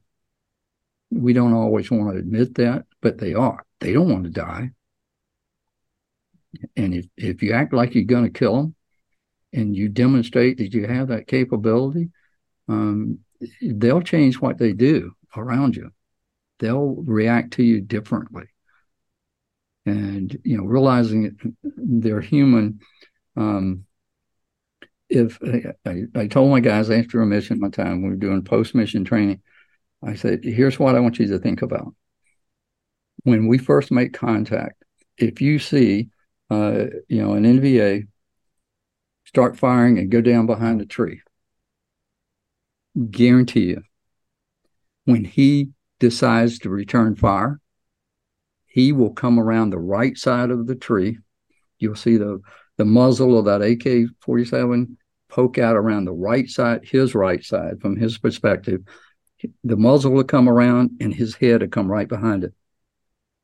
We don't always want to admit that, but they are. They don't want to die. And if, if you act like you're going to kill them and you demonstrate that you have that capability, um, they'll change what they do around you. They'll react to you differently. And, you know, realizing they're human. Um, if I, I told my guys after a mission at my time, we were doing post-mission training, I said, here's what I want you to think about. When we first make contact, if you see, uh, you know, an N V A start firing and go down behind a tree, guarantee you, when he decides to return fire, he will come around the right side of the tree. You'll see the, the muzzle of that A K forty-seven poke out around the right side, his right side, from his perspective. The muzzle will come around and his head will come right behind it.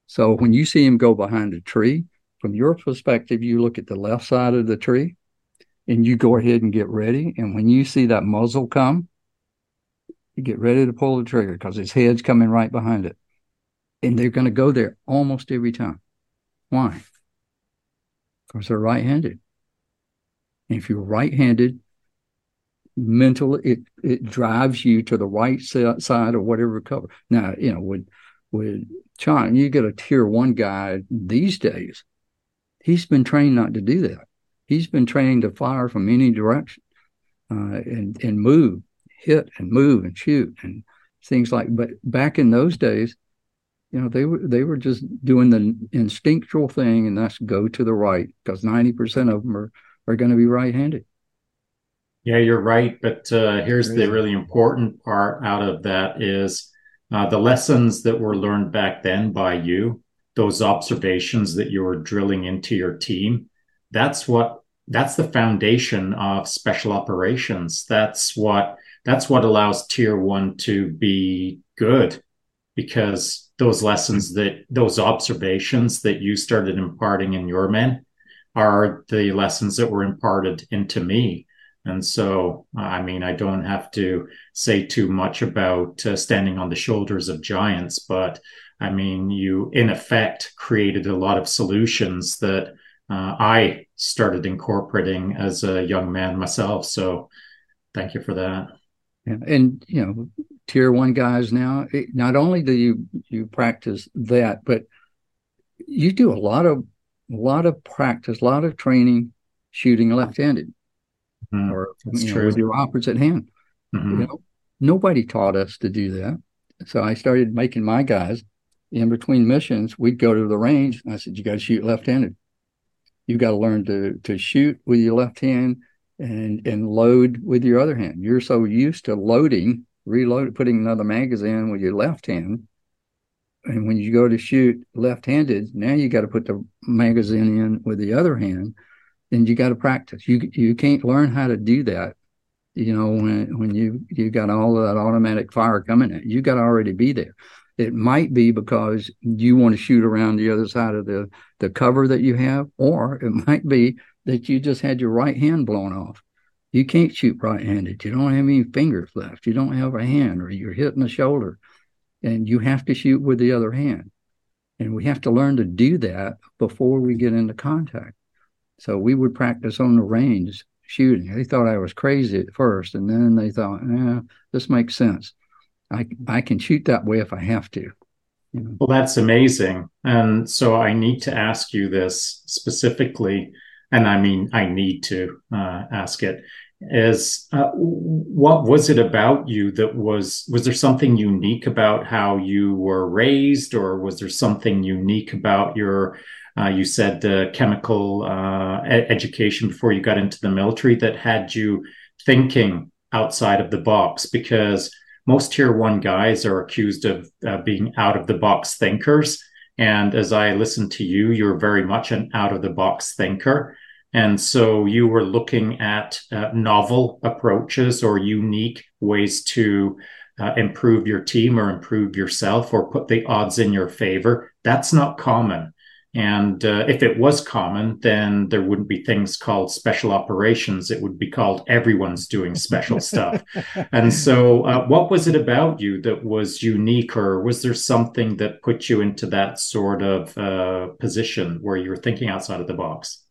So when you see him go behind a tree, from your perspective, you look at the left side of the tree and you go ahead and get ready. And when you see that muzzle come, you get ready to pull the trigger because his head's coming right behind it. And they're going to go there almost every time. Why? Because they're right-handed. And if you're right-handed, mentally, it, it drives you to the right side or whatever cover. Now, you know, with, with Sean, you get a tier one guy these days. He's been trained not to do that. He's been trained to fire from any direction uh, and, and move, hit and move and shoot and things like. But back in those days, you know, they were they were just doing the instinctual thing, and that's go to the right, because ninety percent of them are, are going to be right-handed. Yeah, you're right. But uh, here's the really important part out of that is uh, the lessons that were learned back then by you, those observations that you were drilling into your team, that's what that's the foundation of special operations. That's what that's what allows Tier One to be good, because those lessons that those observations that you started imparting in your men are the lessons that were imparted into me. And so, I mean, I don't have to say too much about uh, standing on the shoulders of giants, but I mean, you in effect created a lot of solutions that uh, I started incorporating as a young man myself. So thank you for that. Yeah. And, you know, tier one guys now, it, not only do you, you practice that, but you do a lot of a lot of practice, a lot of training shooting left-handed mm-hmm. or you know, with your opposite hand. Mm-hmm. You know, nobody taught us to do that. So I started making my guys, in between missions, we'd go to the range. And I said, you got to shoot left-handed. You got to learn to to shoot with your left hand and and load with your other hand. You're so used to loading, reload, putting another magazine with your left hand. And when you go to shoot left-handed, now you got to put the magazine in with the other hand, and you got to practice. You you can't learn how to do that, you know, when when you, you got all of that automatic fire coming at you. You got to already be there. It might be because you want to shoot around the other side of the, the cover that you have, or it might be that you just had your right hand blown off. You can't shoot right-handed. You don't have any fingers left. You don't have a hand, or you're hitting the shoulder, and you have to shoot with the other hand. And we have to learn to do that before we get into contact. So we would practice on the range shooting. They thought I was crazy at first, and then they thought, eh, this makes sense. I I can shoot that way if I have to. You know? Well, that's amazing. And so I need to ask you this specifically, and I mean, I need to uh, ask it. Is uh, what was it about you that was was there something unique about how you were raised, or was there something unique about your uh, you said the chemical uh, education before you got into the military that had you thinking outside of the box? Because most tier one guys are accused of uh, being out of the box thinkers, and as I listened to you, you're very much an out of the box thinker. And so you were looking at uh, novel approaches or unique ways to uh, improve your team or improve yourself or put the odds in your favor. That's not common. And uh, if it was common, then there wouldn't be things called special operations. It would be called everyone's doing special stuff. And so uh, what was it about you that was unique, or was there something that put you into that sort of uh, position where you were thinking outside of the box?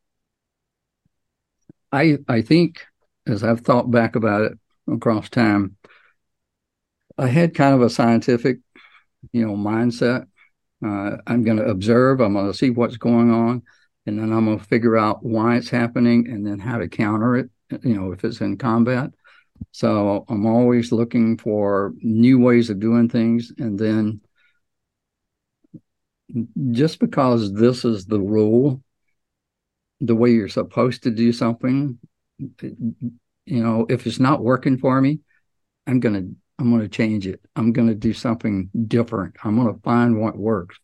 I, I think, as I've thought back about it, across time, I had kind of a scientific, you know, mindset. Uh, I'm going to observe. I'm going to see what's going on. And then I'm going to figure out why it's happening and then how to counter it, you know, if it's in combat. So I'm always looking for new ways of doing things. And then just because this is the rule, the way you're supposed to do something, you know, if it's not working for me, I'm going to I'm going to change it. I'm going to do something different. I'm going to find what works,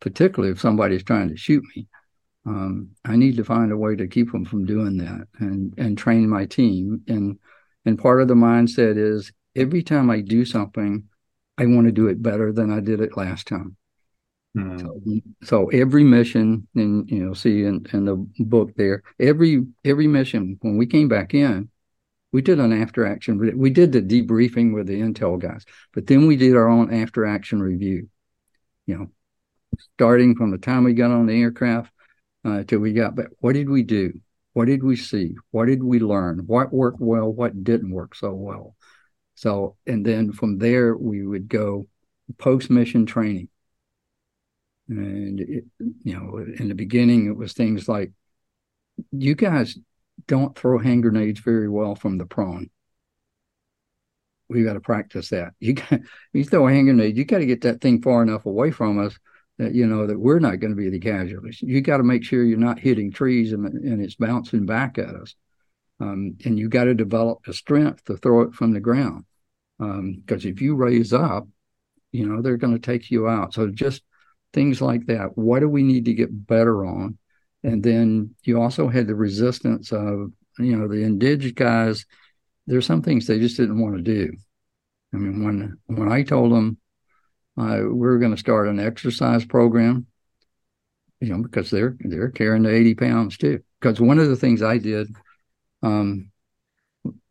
particularly if somebody's trying to shoot me. Um, I need to find a way to keep them from doing that and, and train my team. And and part of the mindset is every time I do something, I want to do it better than I did it last time. Mm. So, so every mission, and you know, see in, in the book there, every every mission, when we came back in, we did an after-action. We did the debriefing with the intel guys, but then we did our own after-action review, you know, starting from the time we got on the aircraft uh, till we got back. What did we do? What did we see? What did we learn? What worked well? What didn't work so well? So, and then from there, we would go post-mission training. And, it, you know, in the beginning, it was things like, you guys don't throw hand grenades very well from the prone. We've got to practice that. You got, you throw a hand grenade, you got to get that thing far enough away from us that, you know, that we're not going to be the casualties. You got to make sure you're not hitting trees and, and it's bouncing back at us. Um, and you got to develop the strength to throw it from the ground. Um, because if you raise up, you know, they're going to take you out. So just things like that. What do we need to get better on? And then you also had the resistance of, you know, the indigenous guys. There's some things they just didn't want to do. I mean, when when I told them uh, we were going to start an exercise program, you know, because they're they're carrying the eighty pounds too. Because one of the things I did, um,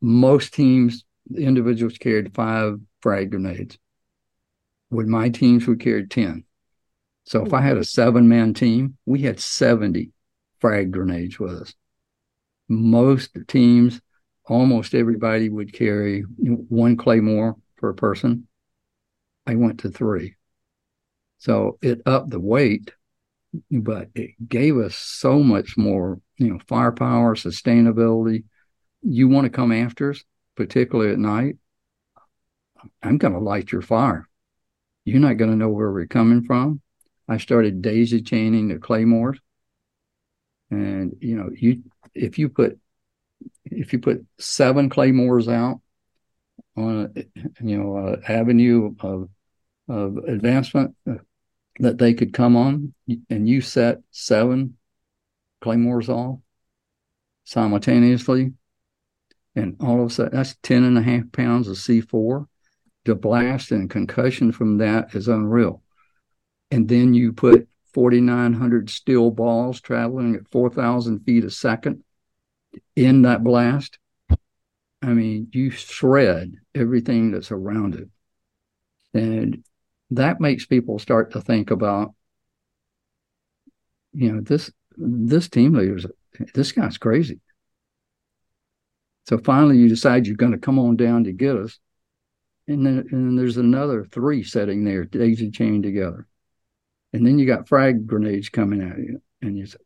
most teams, individuals carried five frag grenades. With my teams, we carried ten. So if I had a seven-man team, we had seventy frag grenades with us. Most teams, almost everybody would carry one claymore per person. I went to three. So it upped the weight, but it gave us so much more, you know, firepower, sustainability. You want to come after us, particularly at night, I'm going to light your fire. You're not going to know where we're coming from. I started daisy chaining the claymores. And, you know, you if you put if you put seven claymores out on a, you know, an avenue of of advancement that they could come on, and you set seven claymores off simultaneously, and all of a sudden that's ten and a half pounds of C four. The blast and concussion from that is unreal. And then you put forty-nine hundred steel balls traveling at four thousand feet a second in that blast. I mean, you shred everything that's around it. And that makes people start to think about, you know, this this team leader's, this guy's crazy. So finally you decide you're going to come on down to get us. And then, and then there's another three sitting there, daisy chained together. And then you got frag grenades coming at you. And you say,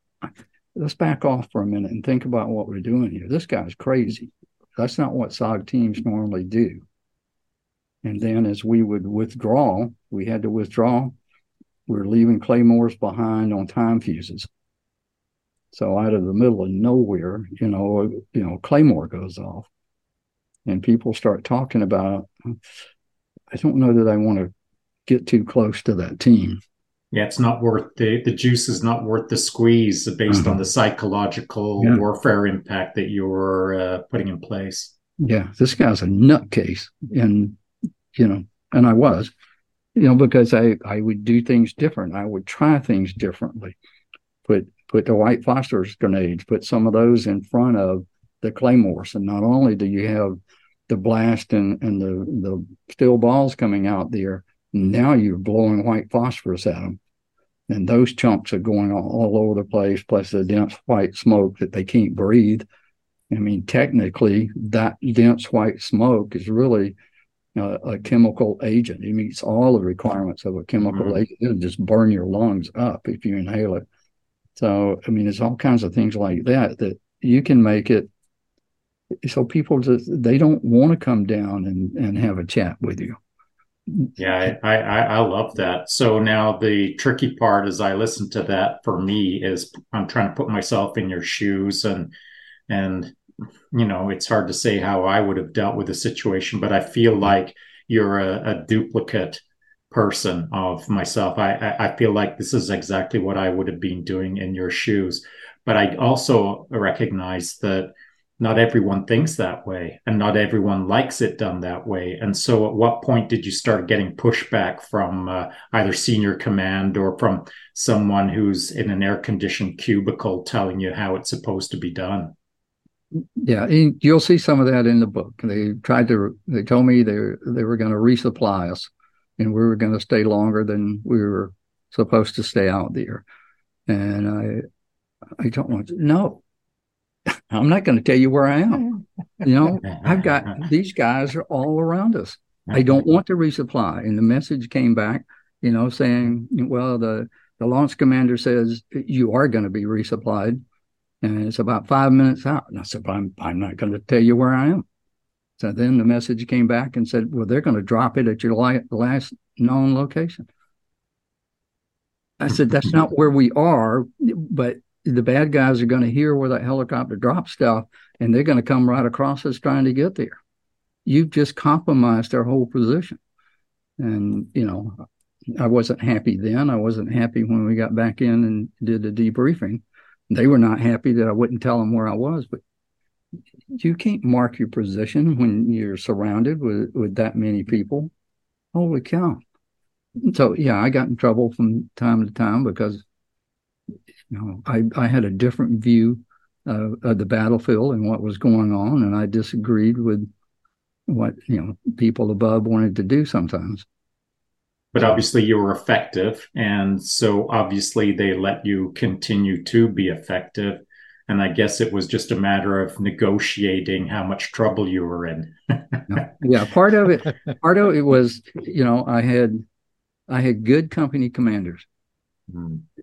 let's back off for a minute and think about what we're doing here. This guy's crazy. That's not what S O G teams normally do. And then as we would withdraw, we had to withdraw. We're leaving claymores behind on time fuses. So out of the middle of nowhere, you know, you know, claymore goes off. And people start talking about, I don't know that I want to get too close to that team. Yeah, it's not worth the the juice is not worth the squeeze based mm-hmm. on the psychological yeah. warfare impact that you're uh, putting in place. Yeah, this guy's a nutcase, and you know, and I was, you know, because I, I would do things different. I would try things differently. Put put the White Foster's grenades, put some of those in front of the claymores, and not only do you have the blast and and the the steel balls coming out there. Now you're blowing white phosphorus at them, and those chunks are going all over the place, plus the dense white smoke that they can't breathe. I mean, technically, that dense white smoke is really a, a chemical agent. It meets all the requirements of a chemical mm-hmm. agent. It'll just burn your lungs up if you inhale it. So, I mean, there's all kinds of things like that that you can make it. So people just, they don't want to come down and, and have a chat with you. Yeah, I, I, I love that. So now the tricky part as I listen to that for me is I'm trying to put myself in your shoes and, and, you know, it's hard to say how I would have dealt with the situation, but I feel like you're a, a duplicate person of myself. I, I, I feel like this is exactly what I would have been doing in your shoes, but I also recognize that not everyone thinks that way and not everyone likes it done that way. And so at what point did you start getting pushback from uh, either senior command or from someone who's in an air-conditioned cubicle telling you how it's supposed to be done? Yeah, and you'll see some of that in the book. They tried to, they told me they, they were going to resupply us and we were going to stay longer than we were supposed to stay out there. And I, I don't want to, no. I'm not going to tell you where I am. You know, I've got, these guys are all around us. I don't want to resupply. And the message came back, you know, saying, well, the, the launch commander says you are going to be resupplied. And it's about five minutes out. And I said, but I'm, I'm not going to tell you where I am. So then the message came back and said, well, they're going to drop it at your li- last known location. I said, that's not where we are, but the bad guys are going to hear where that helicopter drops stuff, and they're going to come right across us trying to get there. You've just compromised our whole position. And, you know, I wasn't happy then. I wasn't happy when we got back in and did the debriefing. They were not happy that I wouldn't tell them where I was. But you can't mark your position when you're surrounded with, with that many people. Holy cow. So, yeah, I got in trouble from time to time because You know, I, I had a different view uh, of the battlefield and what was going on, and I disagreed with what, you know, people above wanted to do sometimes. But obviously you were effective, and so obviously they let you continue to be effective, and I guess it was just a matter of negotiating how much trouble you were in. Yeah, part of it, part of it was, you know, I had, I had good company commanders.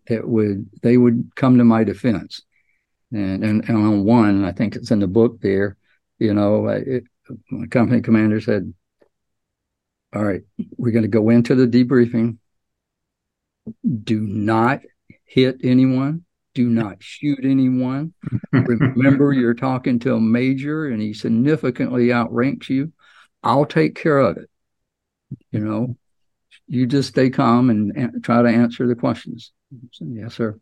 It would they would come to my defense, and and, and on one, I think it's in the book there. You know, it, my company commander said, "All right, we're going to go into the debriefing. Do not hit anyone. Do not shoot anyone. Remember, you're talking to a major, and he significantly outranks you. I'll take care of it. You know." You just stay calm and a- try to answer the questions. So, yes, sir.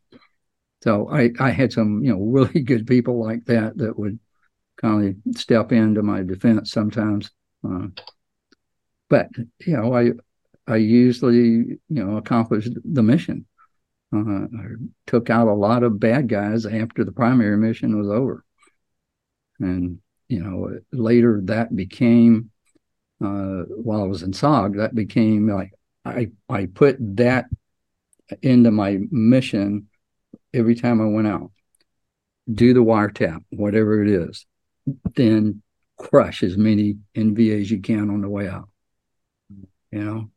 So I, I had some, you know, really good people like that that would kind of step into my defense sometimes. Uh, but, you know, I I usually, you know, accomplished the mission. Uh, I took out a lot of bad guys after the primary mission was over. And, you know, later that became, uh, while I was in S O G, that became like, I, I put that into my mission every time I went out. Do the wiretap, whatever it is. Then crush as many N V A as you can on the way out. You know,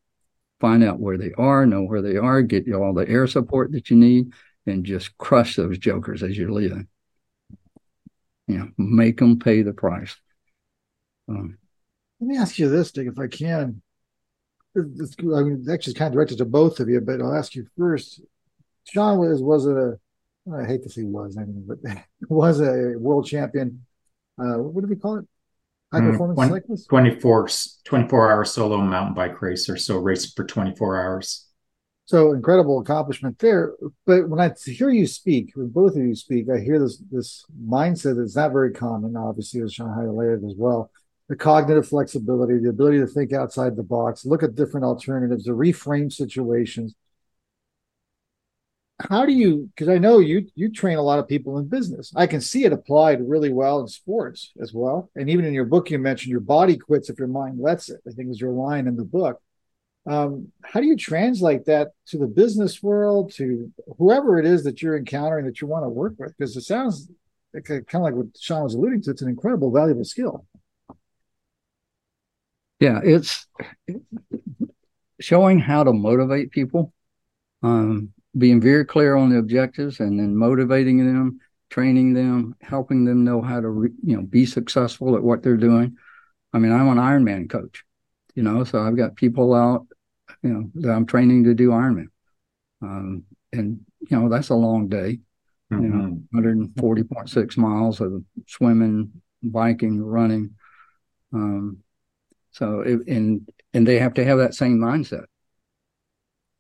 find out where they are, know where they are, get you all the air support that you need, and just crush those jokers as you're leaving. You know, make them pay the price. Um, Let me ask you this, Dick, if I can. It's, I mean, actually, it's kind of directed to both of you, but I'll ask you first. Sean was was a, I hate to say was, I mean, but was a world champion. Uh, what do we call it? High performance mm, cyclist. twenty-four, twenty-four hour solo mountain bike racer. So racing for twenty-four hours. So incredible accomplishment there. But when I hear you speak, when both of you speak, I hear this this mindset that's not very common. Obviously, as Sean highlighted as well. The cognitive flexibility, the ability to think outside the box, look at different alternatives, to reframe situations. How do you, because I know you you train a lot of people in business. I can see it applied really well in sports as well. And even in your book, you mentioned your body quits if your mind lets it. I think is your line in the book. Um, how do you translate that to the business world, to whoever it is that you're encountering that you want to work with? Because it sounds kind of like what Sean was alluding to, it's an incredible, valuable skill. Yeah, it's showing how to motivate people, um, being very clear on the objectives, and then motivating them, training them, helping them know how to, re, you know, be successful at what they're doing. I mean, I'm an Ironman coach, you know, so I've got people out, you know, that I'm training to do Ironman. Um, and, you know, that's a long day, mm-hmm. you know, one hundred forty point six miles of swimming, biking, running. Um, so, it, and, and they have to have that same mindset,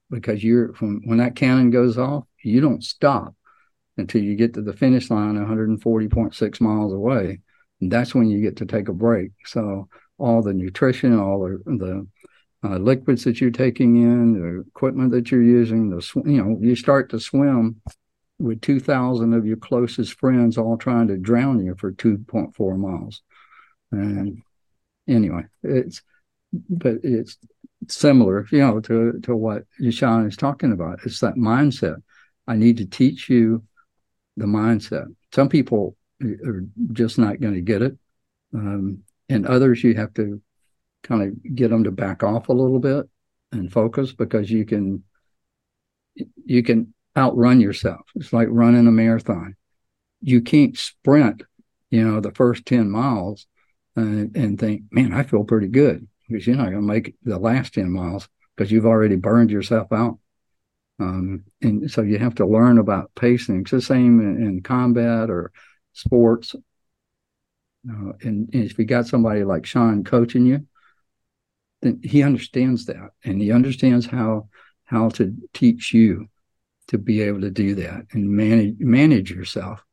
because you're, when, when that cannon goes off, you don't stop until you get to the finish line one hundred forty point six miles away. And that's when you get to take a break. So all the nutrition, all the, the uh, liquids that you're taking in, the equipment that you're using, the sw- you know, you start to swim with two thousand of your closest friends all trying to drown you for two point four miles. And anyway, it's, but it's similar, you know, to, to what Yashan is talking about. It's that mindset. I need to teach you the mindset. Some people are just not going to get it. Um, and others, you have to kind of get them to back off a little bit and focus, because you can, you can outrun yourself. It's like running a marathon. You can't sprint, you know, the first ten miles and, and think, man, I feel pretty good, because you're not going to make the last ten miles because you've already burned yourself out. Um, and so you have to learn about pacing. It's the same in, in combat or sports. Uh, and, and if you got somebody like Sean coaching you, then he understands that, and he understands how how to teach you to be able to do that and manage manage yourself,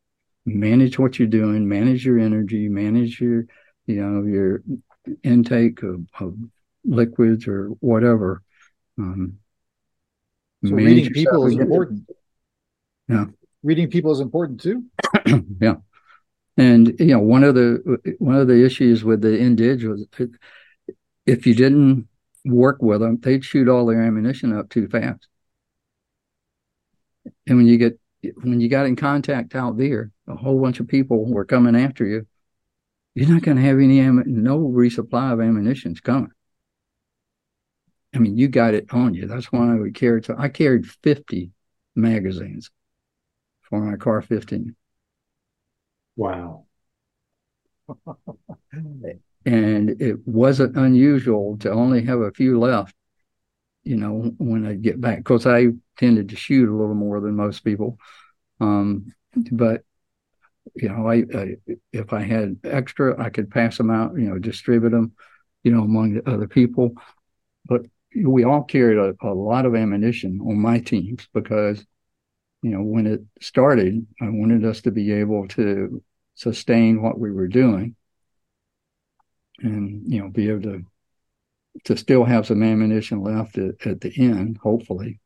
manage what you're doing, manage your energy, manage your you know your intake of, of liquids or whatever. Um, So reading people is important. Yeah. Reading people is important too. Yeah. And, you know, one of the, one of the issues with the individuals, if you didn't work with them, they'd shoot all their ammunition up too fast. And when you get, when you got in contact out there, a whole bunch of people were coming after you. You're not going to have any, am- no resupply of ammunition's coming. I mean, you got it on you. That's why I would carry. So I carried fifty magazines for my Car fifteen. Wow. And it wasn't unusual to only have a few left, you know, when I get back, because I tended to shoot a little more than most people. Um, but, you know, I, I if I had extra, I could pass them out, you know, distribute them, you know, among the other people. But we all carried a, a lot of ammunition on my teams, because, you know, when it started, I wanted us to be able to sustain what we were doing and, you know, be able to to still have some ammunition left at, at the end, hopefully.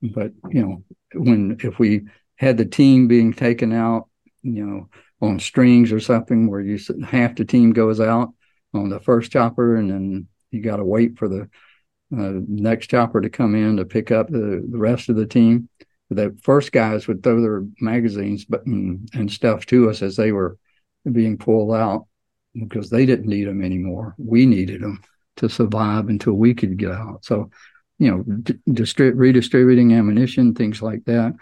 But, you know, when if we had the team being taken out, you know, on strings or something, where you half the team goes out on the first chopper, and then you got to wait for the uh, next chopper to come in to pick up the, the rest of the team. The first guys would throw their magazines and, and stuff to us as they were being pulled out, because they didn't need them anymore. We needed them to survive until we could get out. So, you know, d- distri- redistributing ammunition, things like that.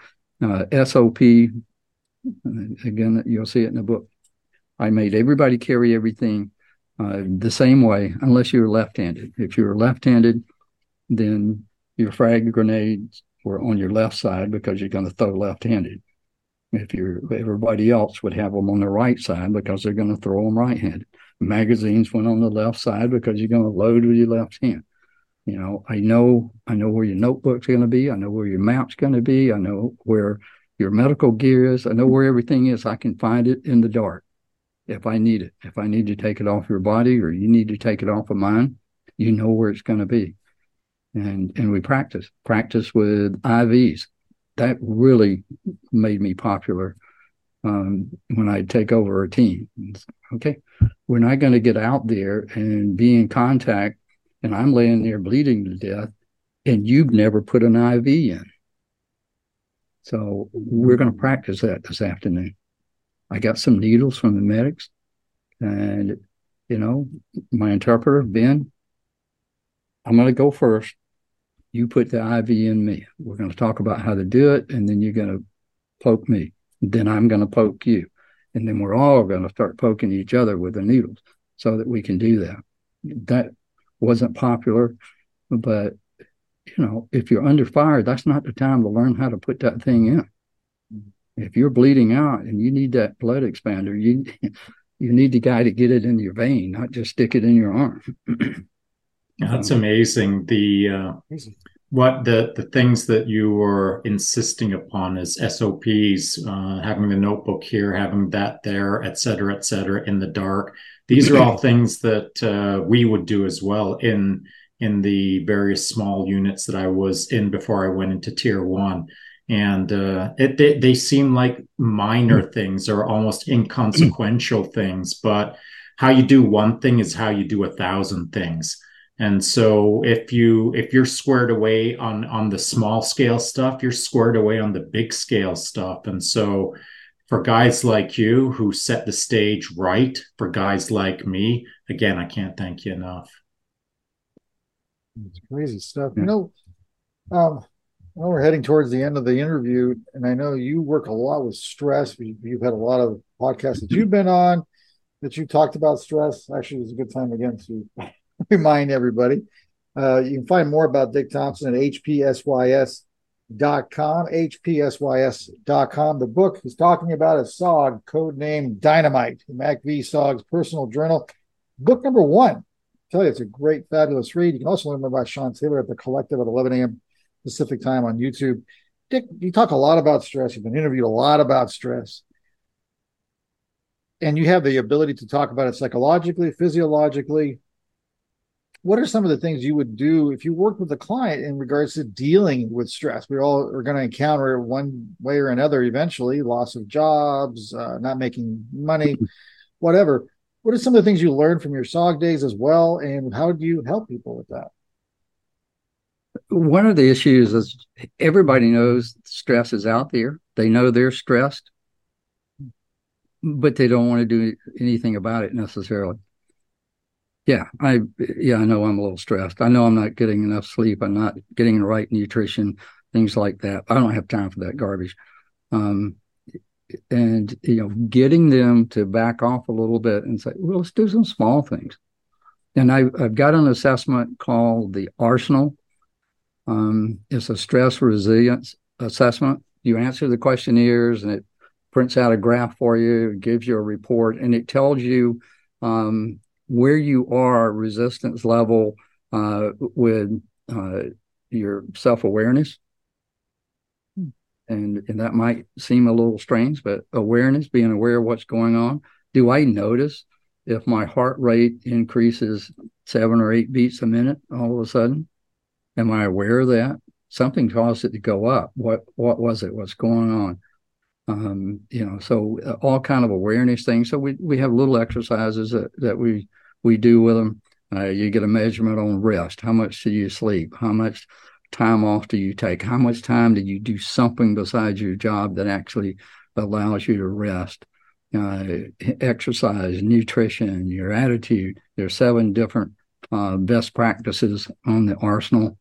Uh, S O P, again, you'll see it in the book. I made everybody carry everything Uh, the same way, unless you were left-handed. If you were left-handed, then your frag grenades were on your left side, because you're going to throw left-handed. If you're, everybody else would have them on the right side, because they're going to throw them right-handed. Magazines went on the left side, because you're going to load with your left hand. You know, I know, I know where your notebook's going to be. I know where your map's going to be. I know where your medical gear is. I know where everything is. I can find it in the dark. If I need it, if I need to take it off your body, or you need to take it off of mine, you know where it's going to be. And and we practice, practice with I Vs. That really made me popular um, when I take over a team. It's, okay, we're not going to get out there and be in contact, and I'm laying there bleeding to death, and you've never put an I V in. So we're going to practice that this afternoon. I got some needles from the medics, and, you know, my interpreter, Ben, I'm going to go first. You put the I V in me. We're going to talk about how to do it, and then you're going to poke me. Then I'm going to poke you. And then we're all going to start poking each other with the needles so that we can do that. That wasn't popular, but, you know, if you're under fire, that's not the time to learn how to put that thing in. If you're bleeding out and you need that blood expander, you you need the guy to get it in your vein, not just stick it in your arm. That's amazing. The uh, what the, the things that you were insisting upon as S O Ps, uh, having the notebook here, having that there, et cetera, et cetera, in the dark. These are all things that uh, we would do as well in in the various small units that I was in before I went into Tier One. And uh, it, they, they seem like minor things or almost inconsequential things, but how you do one thing is how you do a thousand things. And so if you if you're squared away on, on the small scale stuff, you're squared away on the big scale stuff. And so for guys like you who set the stage right, for guys like me, again, I can't thank you enough. It's crazy stuff. You know, um, well, we're heading towards the end of the interview, and I know you work a lot with stress. You've had a lot of podcasts that you've been on that you talked about stress. Actually, it's a good time again to remind everybody. Uh, you can find more about Dick Thompson at H P S Y S dot com. H P S Y S dot com. The book he's talking about is S O G, codenamed Dynamite, M A C V S O G's personal journal. Book number one. I tell you, it's a great, fabulous read. You can also learn more about Sean Taylor at The Collective at eleven a.m. Pacific time on YouTube. Dick, you talk a lot about stress. You've been interviewed a lot about stress. And you have the ability to talk about it psychologically, physiologically. What are some of the things you would do if you worked with a client in regards to dealing with stress? We all are going to encounter it one way or another eventually, loss of jobs, uh, not making money, whatever. What are some of the things you learned from your S O G days as well, and how do you help people with that? One of the issues is everybody knows stress is out there. They know they're stressed, but they don't want to do anything about it necessarily. Yeah, I yeah, I know I'm a little stressed. I know I'm not getting enough sleep. I'm not getting the right nutrition, things like that. I don't have time for that garbage. Um, and, you know, getting them to back off a little bit and say, well, let's do some small things. And I, I've got an assessment called the Arsenal. Um, it's a stress resilience assessment. You answer the questionnaires and it prints out a graph for you, it gives you a report, and it tells you um, where you are resistance level uh, with uh, your self-awareness. And, and that might seem a little strange, but awareness, being aware of what's going on. Do I notice if my heart rate increases seven or eight beats a minute all of a sudden? Am I aware of that? Something caused it to go up. What what was it? What's going on? Um, you know, so all kind of awareness things. So we, we have little exercises that, that we we do with them. Uh, you get a measurement on rest. How much do you sleep? How much time off do you take? How much time do you do something besides your job that actually allows you to rest? Uh, exercise, nutrition, your attitude. There are seven different uh, best practices on the Arsenal.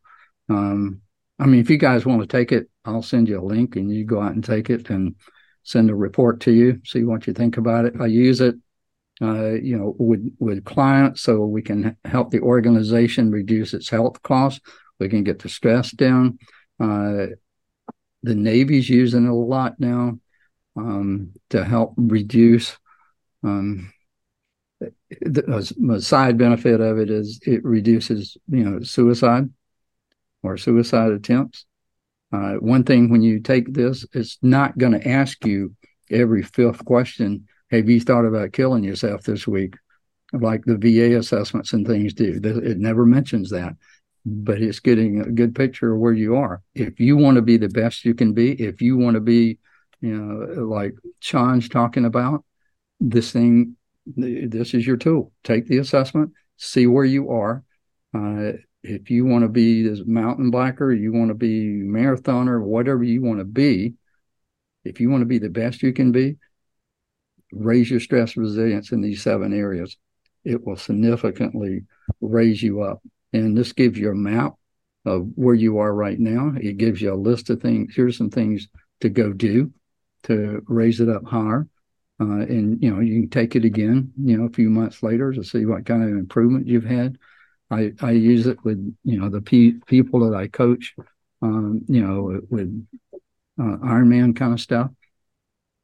Um, I mean, if you guys want to take it, I'll send you a link and you go out and take it and send a report to you, see what you think about it. I use it, uh, you know, with, with clients so we can help the organization reduce its health costs. We can get the stress down. Uh, the Navy's using it a lot now um, to help reduce um the side benefit of it is it reduces, you know, suicide or suicide attempts. Uh, one thing when you take this, it's not going to ask you every fifth question, have you thought about killing yourself this week? Like the V A assessments and things do. It never mentions that, but it's getting a good picture of where you are. If you want to be the best you can be, if you want to be, you know, like Sean's talking about, this thing, this is your tool. Take the assessment, see where you are. Uh, if you want to be this mountain biker, you want to be marathoner, whatever you want to be, if you want to be the best you can be, raise your stress resilience in these seven areas. It will significantly raise you up. And this gives you a map of where you are right now. It gives you a list of things. Here's some things to go do to raise it up higher. Uh, and, you know, you can take it again, you know, a few months later to see what kind of improvement you've had. I, I use it with, you know, the pe- people that I coach, um, you know, with uh, Ironman kind of stuff.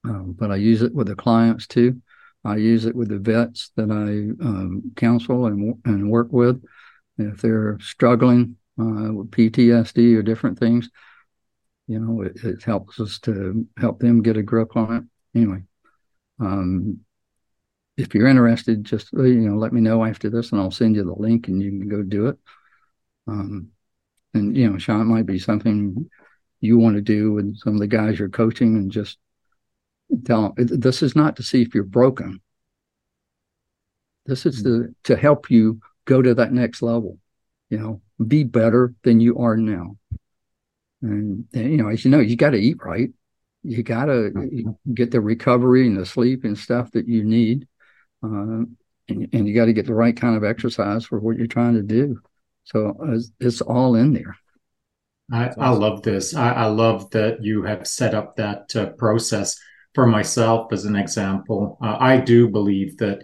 Um, but I use it with the clients, too. I use it with the vets that I um, counsel and and work with. If they're struggling uh, with P T S D or different things, you know, it, it helps us to help them get a grip on it. Anyway, um, if you're interested, just, you know, let me know after this and I'll send you the link and you can go do it. Um, and, you know, Sean, it might be something you want to do with some of the guys you're coaching and just tell them, this is not to see if you're broken. This is to, to help you go to that next level, you know, be better than you are now. And, and you know, as you know, you got to eat right. You got to get the recovery and the sleep and stuff that you need. Uh, and, and you got to get the right kind of exercise for what you're trying to do. So uh, it's all in there. I, I love this. I, I love that you have set up that uh, process. For myself, as an example, uh, I do believe that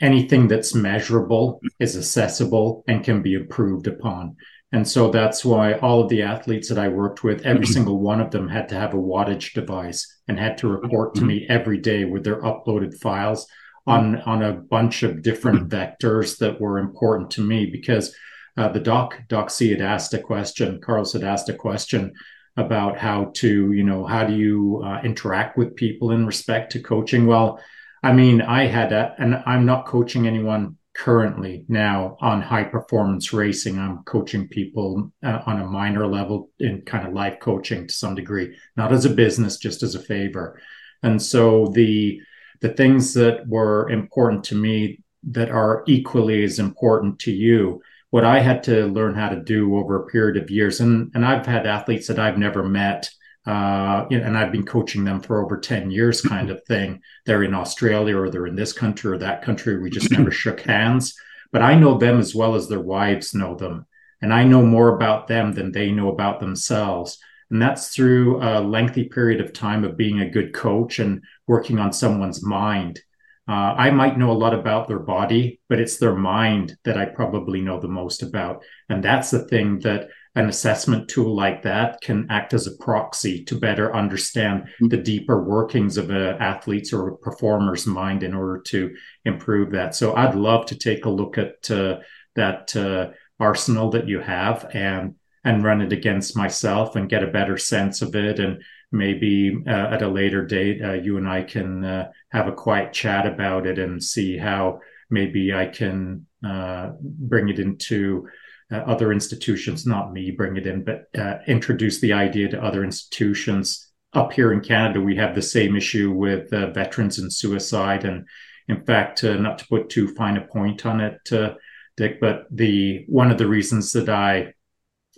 anything that's measurable is accessible and can be improved upon. And so that's why all of the athletes that I worked with, every single one of them had to have a wattage device and had to report to me every day with their uploaded files on, on a bunch of different vectors that were important to me, because uh, the doc, Doxy had asked a question, Carlos had asked a question about how to, you know, how do you uh, interact with people in respect to coaching? Well, I mean, I had that, and I'm not coaching anyone currently now on high performance racing. I'm coaching people uh, on a minor level in kind of life coaching to some degree, not as a business, just as a favor. And so the the things that were important to me that are equally as important to you, what I had to learn how to do over a period of years, and, and I've had athletes that I've never met, uh, you know, and I've been coaching them for over ten years kind of thing. They're in Australia or they're in this country or that country. We just never shook hands. But I know them as well as their wives know them. And I know more about them than they know about themselves. And that's through a lengthy period of time of being a good coach and working on someone's mind. Uh, I might know a lot about their body, but it's their mind that I probably know the most about. And that's the thing that an assessment tool like that can act as a proxy to better understand the deeper workings of an athlete's or a performer's mind in order to improve that. So I'd love to take a look at uh, that uh, arsenal that you have and and run it against myself and get a better sense of it. And maybe uh, at a later date, uh, you and I can uh, have a quiet chat about it and see how maybe I can uh, bring it into uh, other institutions, not me bring it in, but uh, introduce the idea to other institutions. Up here in Canada, we have the same issue with uh, veterans and suicide. And in fact, uh, not to put too fine a point on it, uh, Dick, but the one of the reasons that I,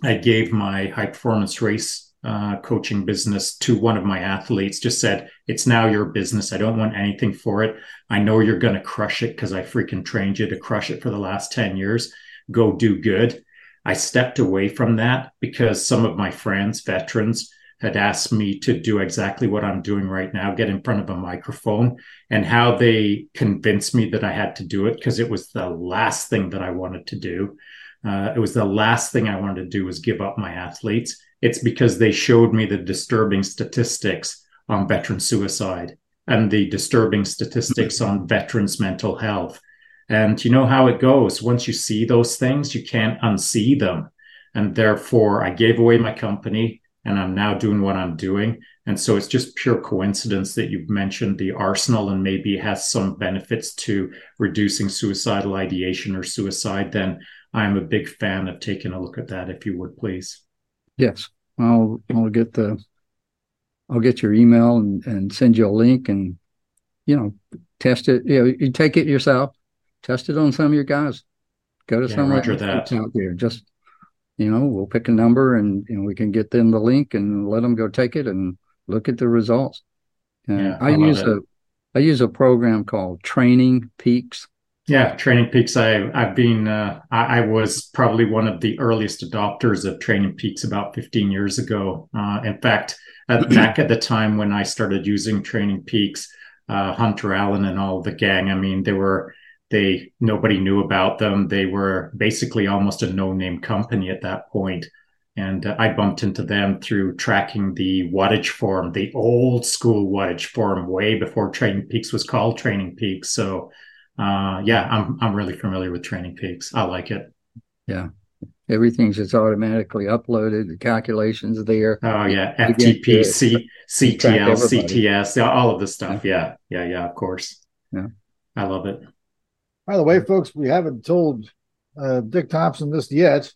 I gave my high performance race Uh, coaching business to one of my athletes, just said, it's now your business. I don't want anything for it. I know you're going to crush it because I freaking trained you to crush it for the last ten years. Go do good. I stepped away from that because some of my friends, veterans, had asked me to do exactly what I'm doing right now, get in front of a microphone, and how they convinced me that I had to do it because it was the last thing that I wanted to do. Uh, it was the last thing I wanted to do was give up my athletes. It's because they showed me the disturbing statistics on veteran suicide and the disturbing statistics on veterans' mental health. And you know how it goes. Once you see those things, you can't unsee them. And therefore, I gave away my company and I'm now doing what I'm doing. And so it's just pure coincidence that you've mentioned the arsenal and maybe has some benefits to reducing suicidal ideation or suicide. Then I'm a big fan of taking a look at that, if you would, please. Yes, I'll I'll get the I'll get your email and, and send you a link and, you know, test it. You know, you take it yourself, test it on some of your guys. Go to yeah, some of that out there. Just, you know, we'll pick a number and, and we can get them the link and let them go take it and look at the results. And yeah, I, I use a I use a program called Training Peaks. Yeah, Training Peaks. I, I've been, uh, I, I was probably one of the earliest adopters of Training Peaks about fifteen years ago. Uh, in fact, at, back at the time when I started using Training Peaks, uh, Hunter Allen and all the gang, I mean, they were, they, nobody knew about them. They were basically almost a no-name company at that point. And uh, I bumped into them through tracking the wattage form, the old school wattage form, way before Training Peaks was called Training Peaks. So uh, yeah, I'm I'm really familiar with Training Peaks. I like it. Yeah, everything's just automatically uploaded. The calculations are there. Oh yeah, F T P, C, C T L, C T S, all of this stuff. Yeah, yeah, yeah. Of course. Yeah, I love it. By the way, folks, we haven't told uh, Dick Thompson this yet.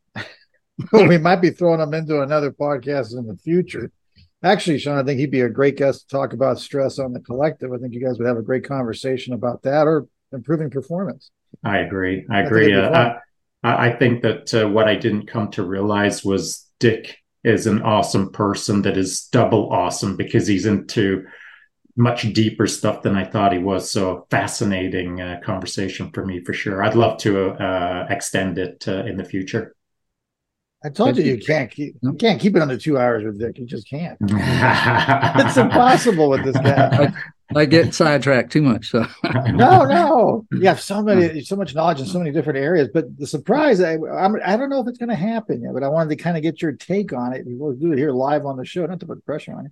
We might be throwing him into another podcast in the future. Actually, Sean, I think he'd be a great guest to talk about stress on the collective. I think you guys would have a great conversation about that or improving performance. I agree. I, I agree. Think uh, I, I think that uh, what I didn't come to realize was Dick is an awesome person that is double awesome because he's into much deeper stuff than I thought he was. So fascinating uh, conversation for me, for sure. I'd love to uh, extend it uh, in the future. I told you you can't keep you can't keep it under two hours with Dick. You just can't. It's impossible with this guy. I, I get sidetracked too much. So. no, no, you have so many, so much knowledge in so many different areas. But the surprise, I I'm, I don't know if it's going to happen yet. But I wanted to kind of get your take on it. We'll do it here live on the show, not to put pressure on you.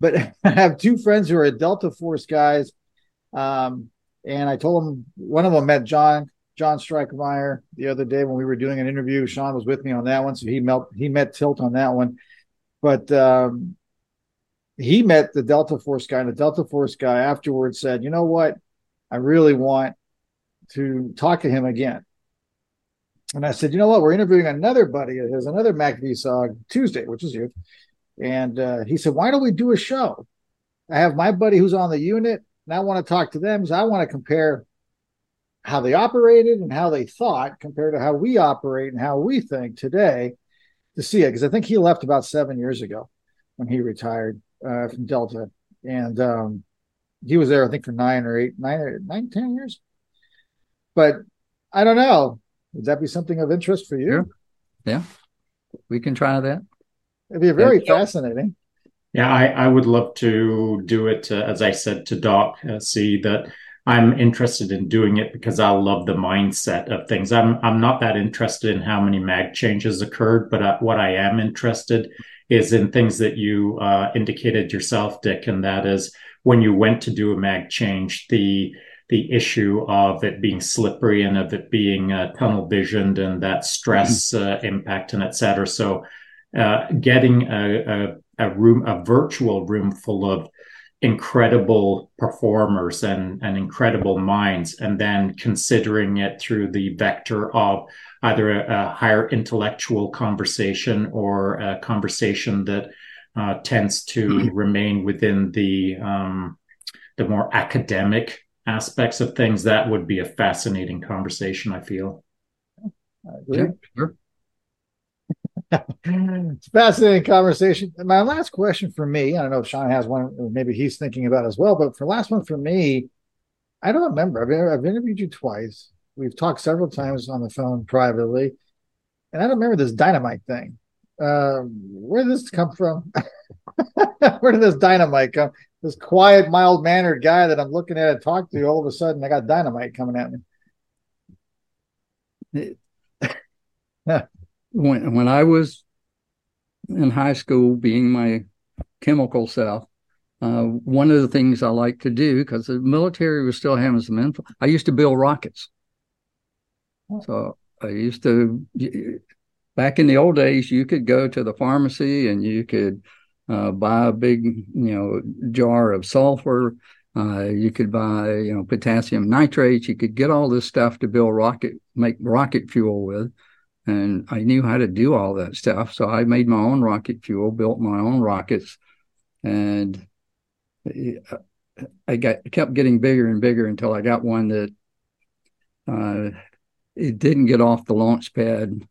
But I have two friends who are Delta Force guys, um, and I told them one of them met John. John Stryker Meyer the other day when we were doing an interview. Sean was with me on that one, so he met he met Tilt on that one. But um, he met the Delta Force guy, and the Delta Force guy afterwards said, "You know what? I really want to talk to him again." And I said, "You know what? We're interviewing another buddy of his, another M A C V S O G Tuesday, which is you." And uh, he said, "Why don't we do a show? I have my buddy who's on the unit, and I want to talk to them because I want to compare how they operated and how they thought compared to how we operate and how we think today to see it." Because I think he left about seven years ago when he retired uh, from Delta. And um, he was there, I think, for nine or eight, nine, or nine, ten years. But I don't know. Would that be something of interest for you? Sure. Yeah. We can try that. It'd be very yeah. fascinating. Yeah, I, I would love to do it, uh, as I said, to Doc, uh, see that. I'm interested in doing it because I love the mindset of things. I'm I'm not that interested in how many mag changes occurred, but I, what I am interested is in things that you uh, indicated yourself, Dick, and that is when you went to do a mag change, the the issue of it being slippery and of it being uh, tunnel visioned and that stress uh, impact and et cetera. So uh, getting a, a a room, a virtual room full of incredible performers and, and incredible minds, and then considering it through the vector of either a, a higher intellectual conversation or a conversation that uh, tends to mm-hmm. remain within the um, the more academic aspects of things, that would be a fascinating conversation, I feel. I agree. Yeah, sure. It's a fascinating conversation. My last question for me, I don't know if Sean has one, or maybe he's thinking about it as well, but for last one for me, I don't remember. I've, I've interviewed you twice. We've talked several times on the phone privately, and I don't remember this dynamite thing. Uh, where did this come from? Where did this dynamite come? This quiet, mild-mannered guy that I'm looking at and talk to, all of a sudden I got dynamite coming at me. When when I was in high school, being my chemical self, uh, one of the things I liked to do, because the military was still having some influence, I used to build rockets. So I used to, back in the old days, you could go to the pharmacy and you could uh, buy a big, you know, jar of sulfur. Uh, you could buy, you know, potassium nitrates. You could get all this stuff to build rocket, make rocket fuel with. And I knew how to do all that stuff. So I made my own rocket fuel, built my own rockets. And I got kept getting bigger and bigger until I got one that uh, it didn't get off the launch pad.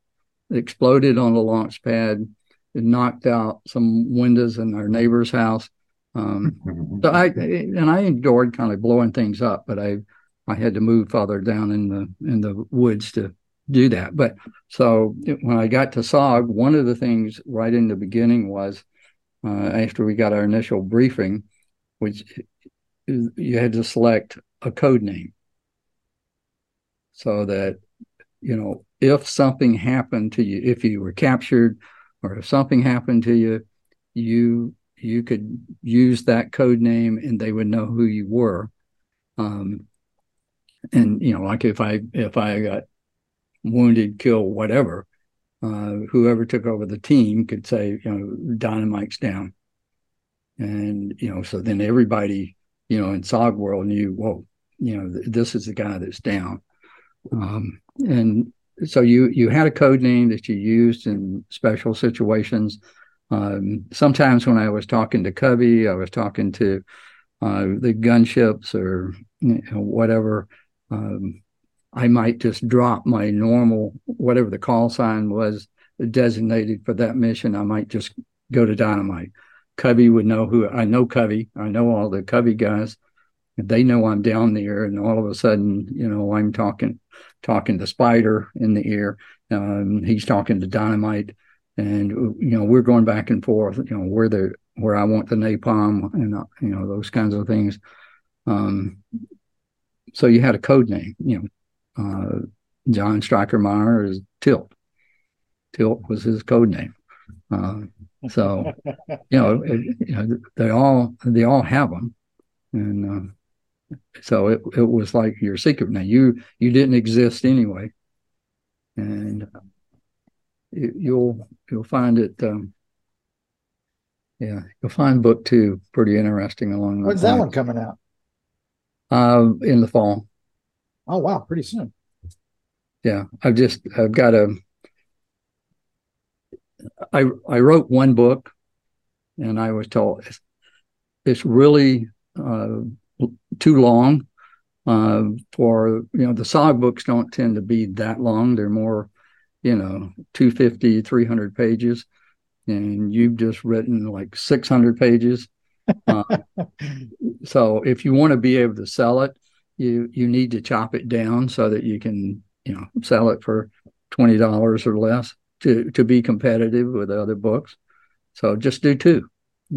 It exploded on the launch pad. It knocked out some windows in our neighbor's house. Um, so I and I endured kind of blowing things up, but I I had to move farther down in the in the woods to do that. But so when I got to S O G, one of the things right in the beginning was uh, after we got our initial briefing, which you had to select a code name so that, you know, if something happened to you, if you were captured or if something happened to you, you you could use that code name and they would know who you were. Um, and, you know, like if I if I got wounded, killed, whatever, uh, whoever took over the team could say, you know, Dynamite's down. And, you know, so then everybody, you know, in S O G world knew, whoa, you know, th- this is the guy that's down. Um, and so you you had a code name that you used in special situations. Um, sometimes when I was talking to Covey, I was talking to uh, the gunships or you know, whatever. Um, I might just drop my normal, whatever the call sign was designated for that mission. I might just go to Dynamite. Covey would know who I know. Covey, I know all the Covey guys. They know I'm down there, and all of a sudden, you know, I'm talking, talking to Spider in the air. Um, he's talking to Dynamite, and you know, we're going back and forth. You know, where the where I want the napalm, and you know, those kinds of things. Um, so you had a code name. You know, uh, John Stryker Meyer is Tilt. Tilt was his code name. Uh, so, you know, it, you know, they all they all have them, and. Uh, So it it was like your secret. Now you you didn't exist anyway, and it, you'll you'll find it. Um, yeah, you'll find book two pretty interesting along. When's that one coming out? Uh, in the fall. Oh wow, pretty soon. Yeah, I've just I've got a. I I wrote one book, and I was told it's, it's really. Uh, too long uh, for, you know, the S O G books don't tend to be that long. They're more, you know, two fifty, three hundred pages. And you've just written like six hundred pages. Uh, so if you want to be able to sell it, you, you need to chop it down so that you can, you know, sell it for twenty dollars or less to, to be competitive with other books. So just do two.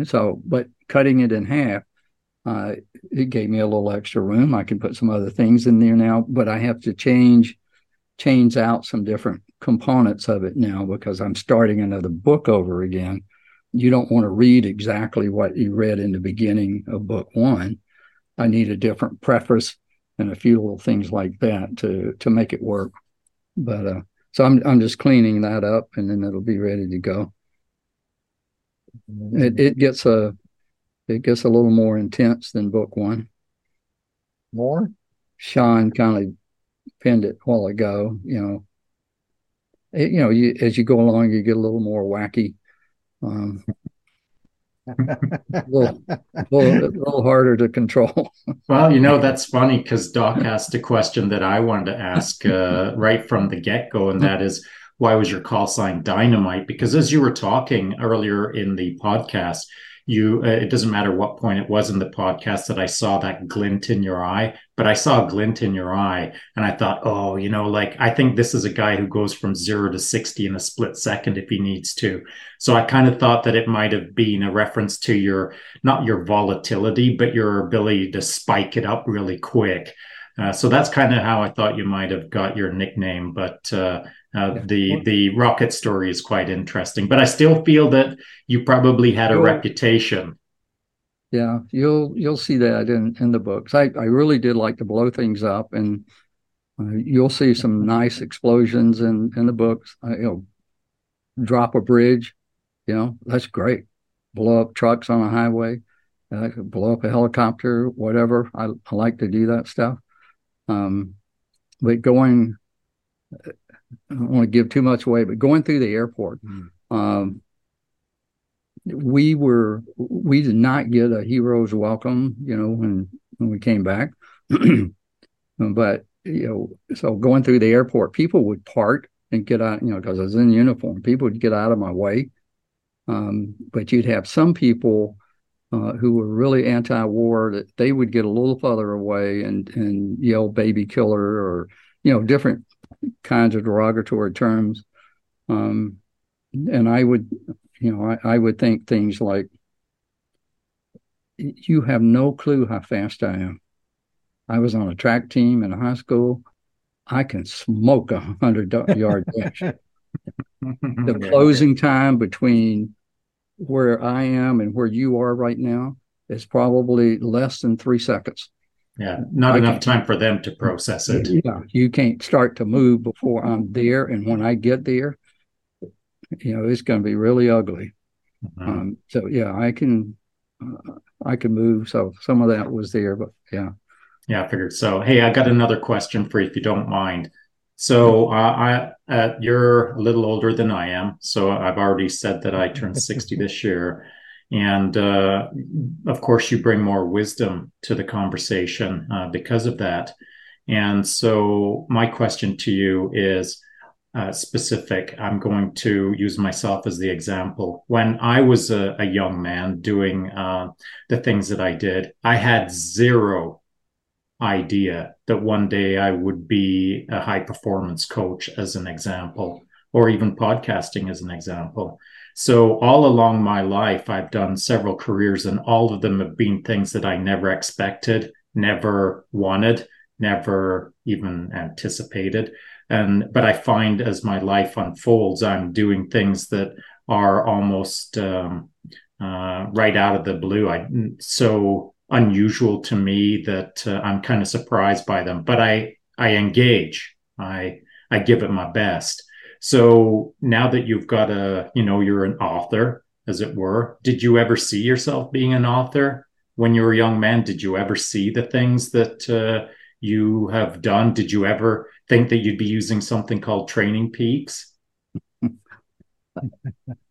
So, but cutting it in half, Uh, it gave me a little extra room. I can put some other things in there now, but I have to change change out some different components of it now because I'm starting another book over again. You don't want to read exactly what you read in the beginning of book one. I need a different preface and a few little things like that to to make it work. But uh, so I'm I'm just cleaning that up, and then it'll be ready to go. It it gets a. It gets a little more intense than book one. More? Sean kind of penned it a while ago. You know, it, you know, you, as you go along, you get a little more wacky. Um, a, little, a, little, a little harder to control. Well, you know, that's funny because Doc asked a question that I wanted to ask uh, right from the get-go, and that is, why was your call sign Dynamite? Because as you were talking earlier in the podcast, You, uh, it doesn't matter what point it was in the podcast that I saw that glint in your eye, but I saw a glint in your eye and I thought, oh, you know, like, I think this is a guy who goes from zero to sixty in a split second if he needs to. So I kind of thought that it might have been a reference to your, not your volatility, but your ability to spike it up really quick. Uh, so that's kind of how I thought you might have got your nickname, but uh, uh, the the rocket story is quite interesting. But I still feel that you probably had a you'll, reputation. Yeah, you'll you'll see that in, in the books. I, I really did like to blow things up, and uh, you'll see some nice explosions in, in the books. I, you know, drop a bridge, you know, that's great. Blow up trucks on a highway, uh, blow up a helicopter, whatever. I, I like to do that stuff. Um, but going, I don't want to give too much away, but going through the airport, mm-hmm. um, we were, we did not get a hero's welcome, you know, when, when we came back, but, you know, so going through the airport, people would part and get out, you know, cause I was in uniform, people would get out of my way. Um, but you'd have some people uh, who were really anti-war, that they would get a little further away and, and yell baby killer or, you know, different kinds of derogatory terms. Um, and I would, you know, I, I would think things like, you have no clue how fast I am. I was on a track team in high school. I can smoke a hundred-yard dash. The closing time between where I am and where you are right now is probably less than three seconds. Yeah, not I enough time for them to process it. Yeah, you can't start to move before I'm there. And when I get there, you know, it's going to be really ugly. Uh-huh. Um, so, yeah, I can... Uh, I could move, so some of that was there, but yeah. Yeah, I figured so. Hey, I got another question for you, if you don't mind. So uh, I, uh, you're a little older than I am, so I've already said that I turned sixty this year. And uh, of course, you bring more wisdom to the conversation uh, because of that. And so my question to you is uh, specific. I'm going to use myself as the example. When I was a, a young man doing uh, the things that I did, I had zero idea that one day I would be a high performance coach, as an example, or even podcasting as an example. So all along my life, I've done several careers, and all of them have been things that I never expected, never wanted, never even anticipated. And but I find as my life unfolds, I'm doing things that are almost um, uh, right out of the blue. I so unusual to me that uh, I'm kind of surprised by them, but I, I engage, I, I give it my best. So now that you've got a, you know, you're an author, as it were, did you ever see yourself being an author when you were a young man? Did you ever see the things that uh, you have done? Did you ever think that you'd be using something called Training Peaks?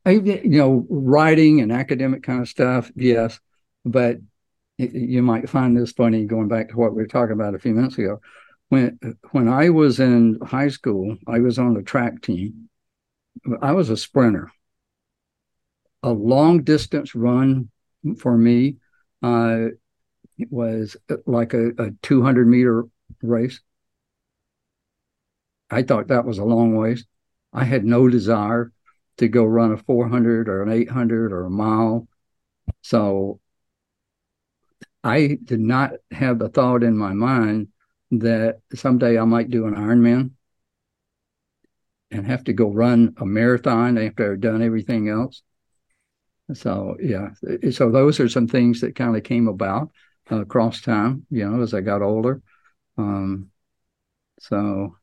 I, you know, writing and academic kind of stuff. Yes. But you might find this funny, going back to what we were talking about a few minutes ago. When when I was in high school, I was on the track team. I was a sprinter. A long distance run for me uh, was like a, a two hundred meter race. I thought that was a long ways. I had no desire to go run a four hundred or an eight hundred or a mile. So I did not have the thought in my mind that someday I might do an Ironman and have to go run a marathon after I've done everything else. So, yeah. So those are some things that kind of came about uh, across time, you know, as I got older. Um, so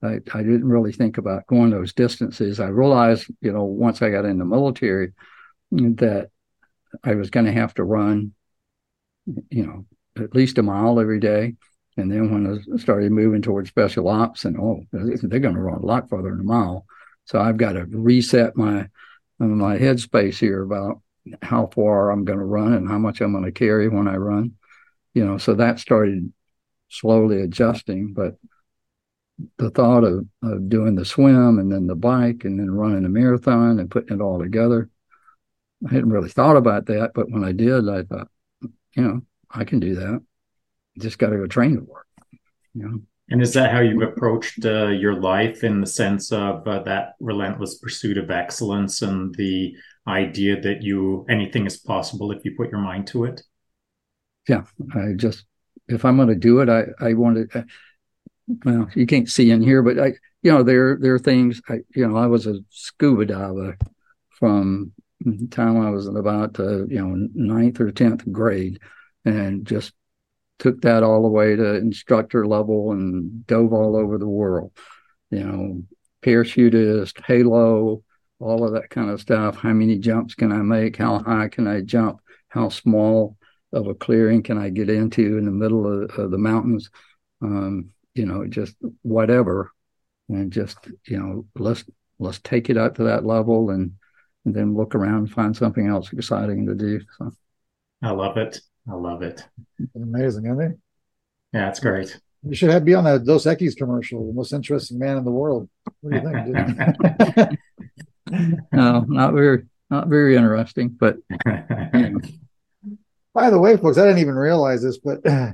I, I didn't really think about going those distances. I realized, you know, once I got in the military that I was going to have to run, you know, at least a mile every day. And then when I started moving towards special ops, and oh, they're going to run a lot farther than a mile. So I've got to reset my my headspace here about how far I'm going to run and how much I'm going to carry when I run. You know, so that started slowly adjusting. But the thought of, of doing the swim and then the bike and then running a marathon and putting it all together, I hadn't really thought about that. But when I did, I thought, you know, I can do that. Just got to go train to work. You know? And is that how you approached uh, your life, in the sense of uh, that relentless pursuit of excellence and the idea that you anything is possible if you put your mind to it? Yeah, I just if I'm going to do it, I I want to. Well, you can't see in here, but I, you know, there there are things. I, you know, I was a scuba diver from the time I was in about uh, you know ninth or tenth grade, and just took that all the way to instructor level and dove all over the world. You know, parachutist, halo, all of that kind of stuff. How many jumps can I make? How high can I jump? How small of a clearing can I get into in the middle of, of the mountains? Um, you know, just whatever, and just you know, let's let's take it up to that level and. And then look around and find something else exciting to do. So. I love it. I love it. It's amazing, isn't it? Yeah, it's great. You should have be on a Dos Equis commercial, the most interesting man in the world. What do you think, dude? No, not very, not very interesting, but. You know. By the way, folks, I didn't even realize this, but uh,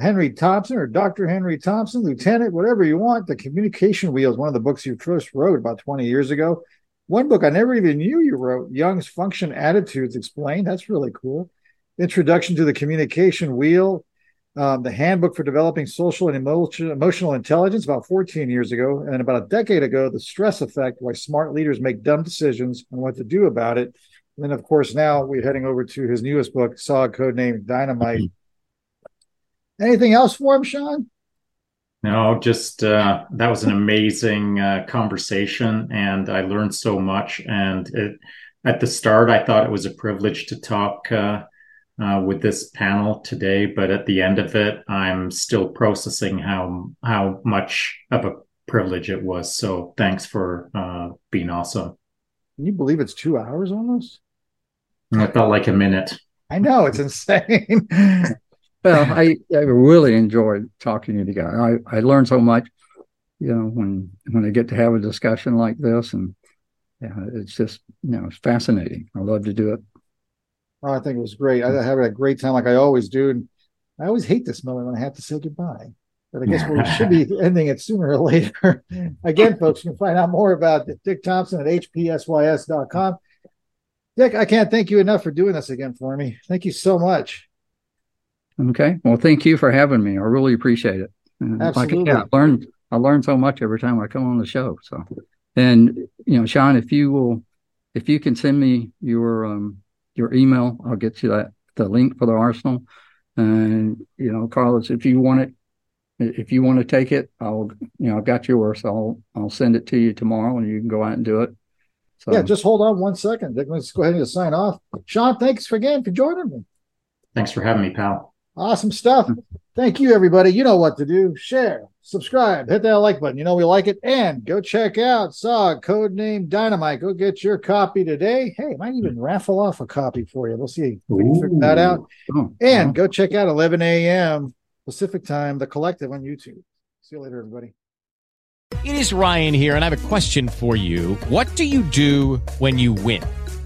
Henry Thompson, or Doctor Henry Thompson, Lieutenant, whatever you want, The Communication Wheel is one of the books you first wrote about twenty years ago. One book I never even knew you wrote, Jung's Function Attitudes Explained. That's really cool. Introduction to the Communication Wheel, um, the Handbook for Developing Social and Emotion, Emotional Intelligence about fourteen years ago, and about a decade ago, The Stress Effect, Why Smart Leaders Make Dumb Decisions and What to Do About It. And then, of course, now we're heading over to his newest book, S O G codenamed Dynamite. Anything else for him, Sean? No, just uh, that was an amazing uh, conversation, and I learned so much. And it, at the start, I thought it was a privilege to talk uh, uh, with this panel today. But at the end of it, I'm still processing how how much of a privilege it was. So thanks for uh, being awesome. Can you believe it's two hours almost? It felt like a minute. I know, it's insane. Well, I, I really enjoyed talking to the guy. I, I learned so much, you know, when when I get to have a discussion like this. And yeah, it's just, you know, it's fascinating. I love to do it. Oh, I think it was great. I had a great time like I always do. And I always hate this moment when I have to say goodbye. But I guess we should be ending it sooner or later. Again, folks, you can find out more about Dick Thompson at H P S Y S dot com. Dick, I can't thank you enough for doing this again for me. Thank you so much. Okay. Well, thank you for having me. I really appreciate it. And absolutely. Like, yeah, I learned, I learn so much every time I come on the show. So, and, you know, Sean, if you will, if you can send me your um, your email, I'll get you that the link for the Arsenal. And, you know, Carlos, if you want it, if you want to take it, I'll, you know, I've got yours. I'll, I'll send it to you tomorrow, and you can go out and do it. So. Yeah, just hold on one second. Let's go ahead and sign off. Sean, thanks again for joining me. Thanks for having me, pal. Awesome stuff. Thank you, everybody. You know what to do. Share, subscribe, hit that like button. You know we like it. And go check out S O G codenamed Dynamite. Go get your copy today. Hey, might even raffle off a copy for you. We'll see. We can figure that out. Oh, and oh. Go check out eleven a.m. Pacific time, The Collective on YouTube. See you later, everybody. It is Ryan here, and I have a question for you. What do you do when you win?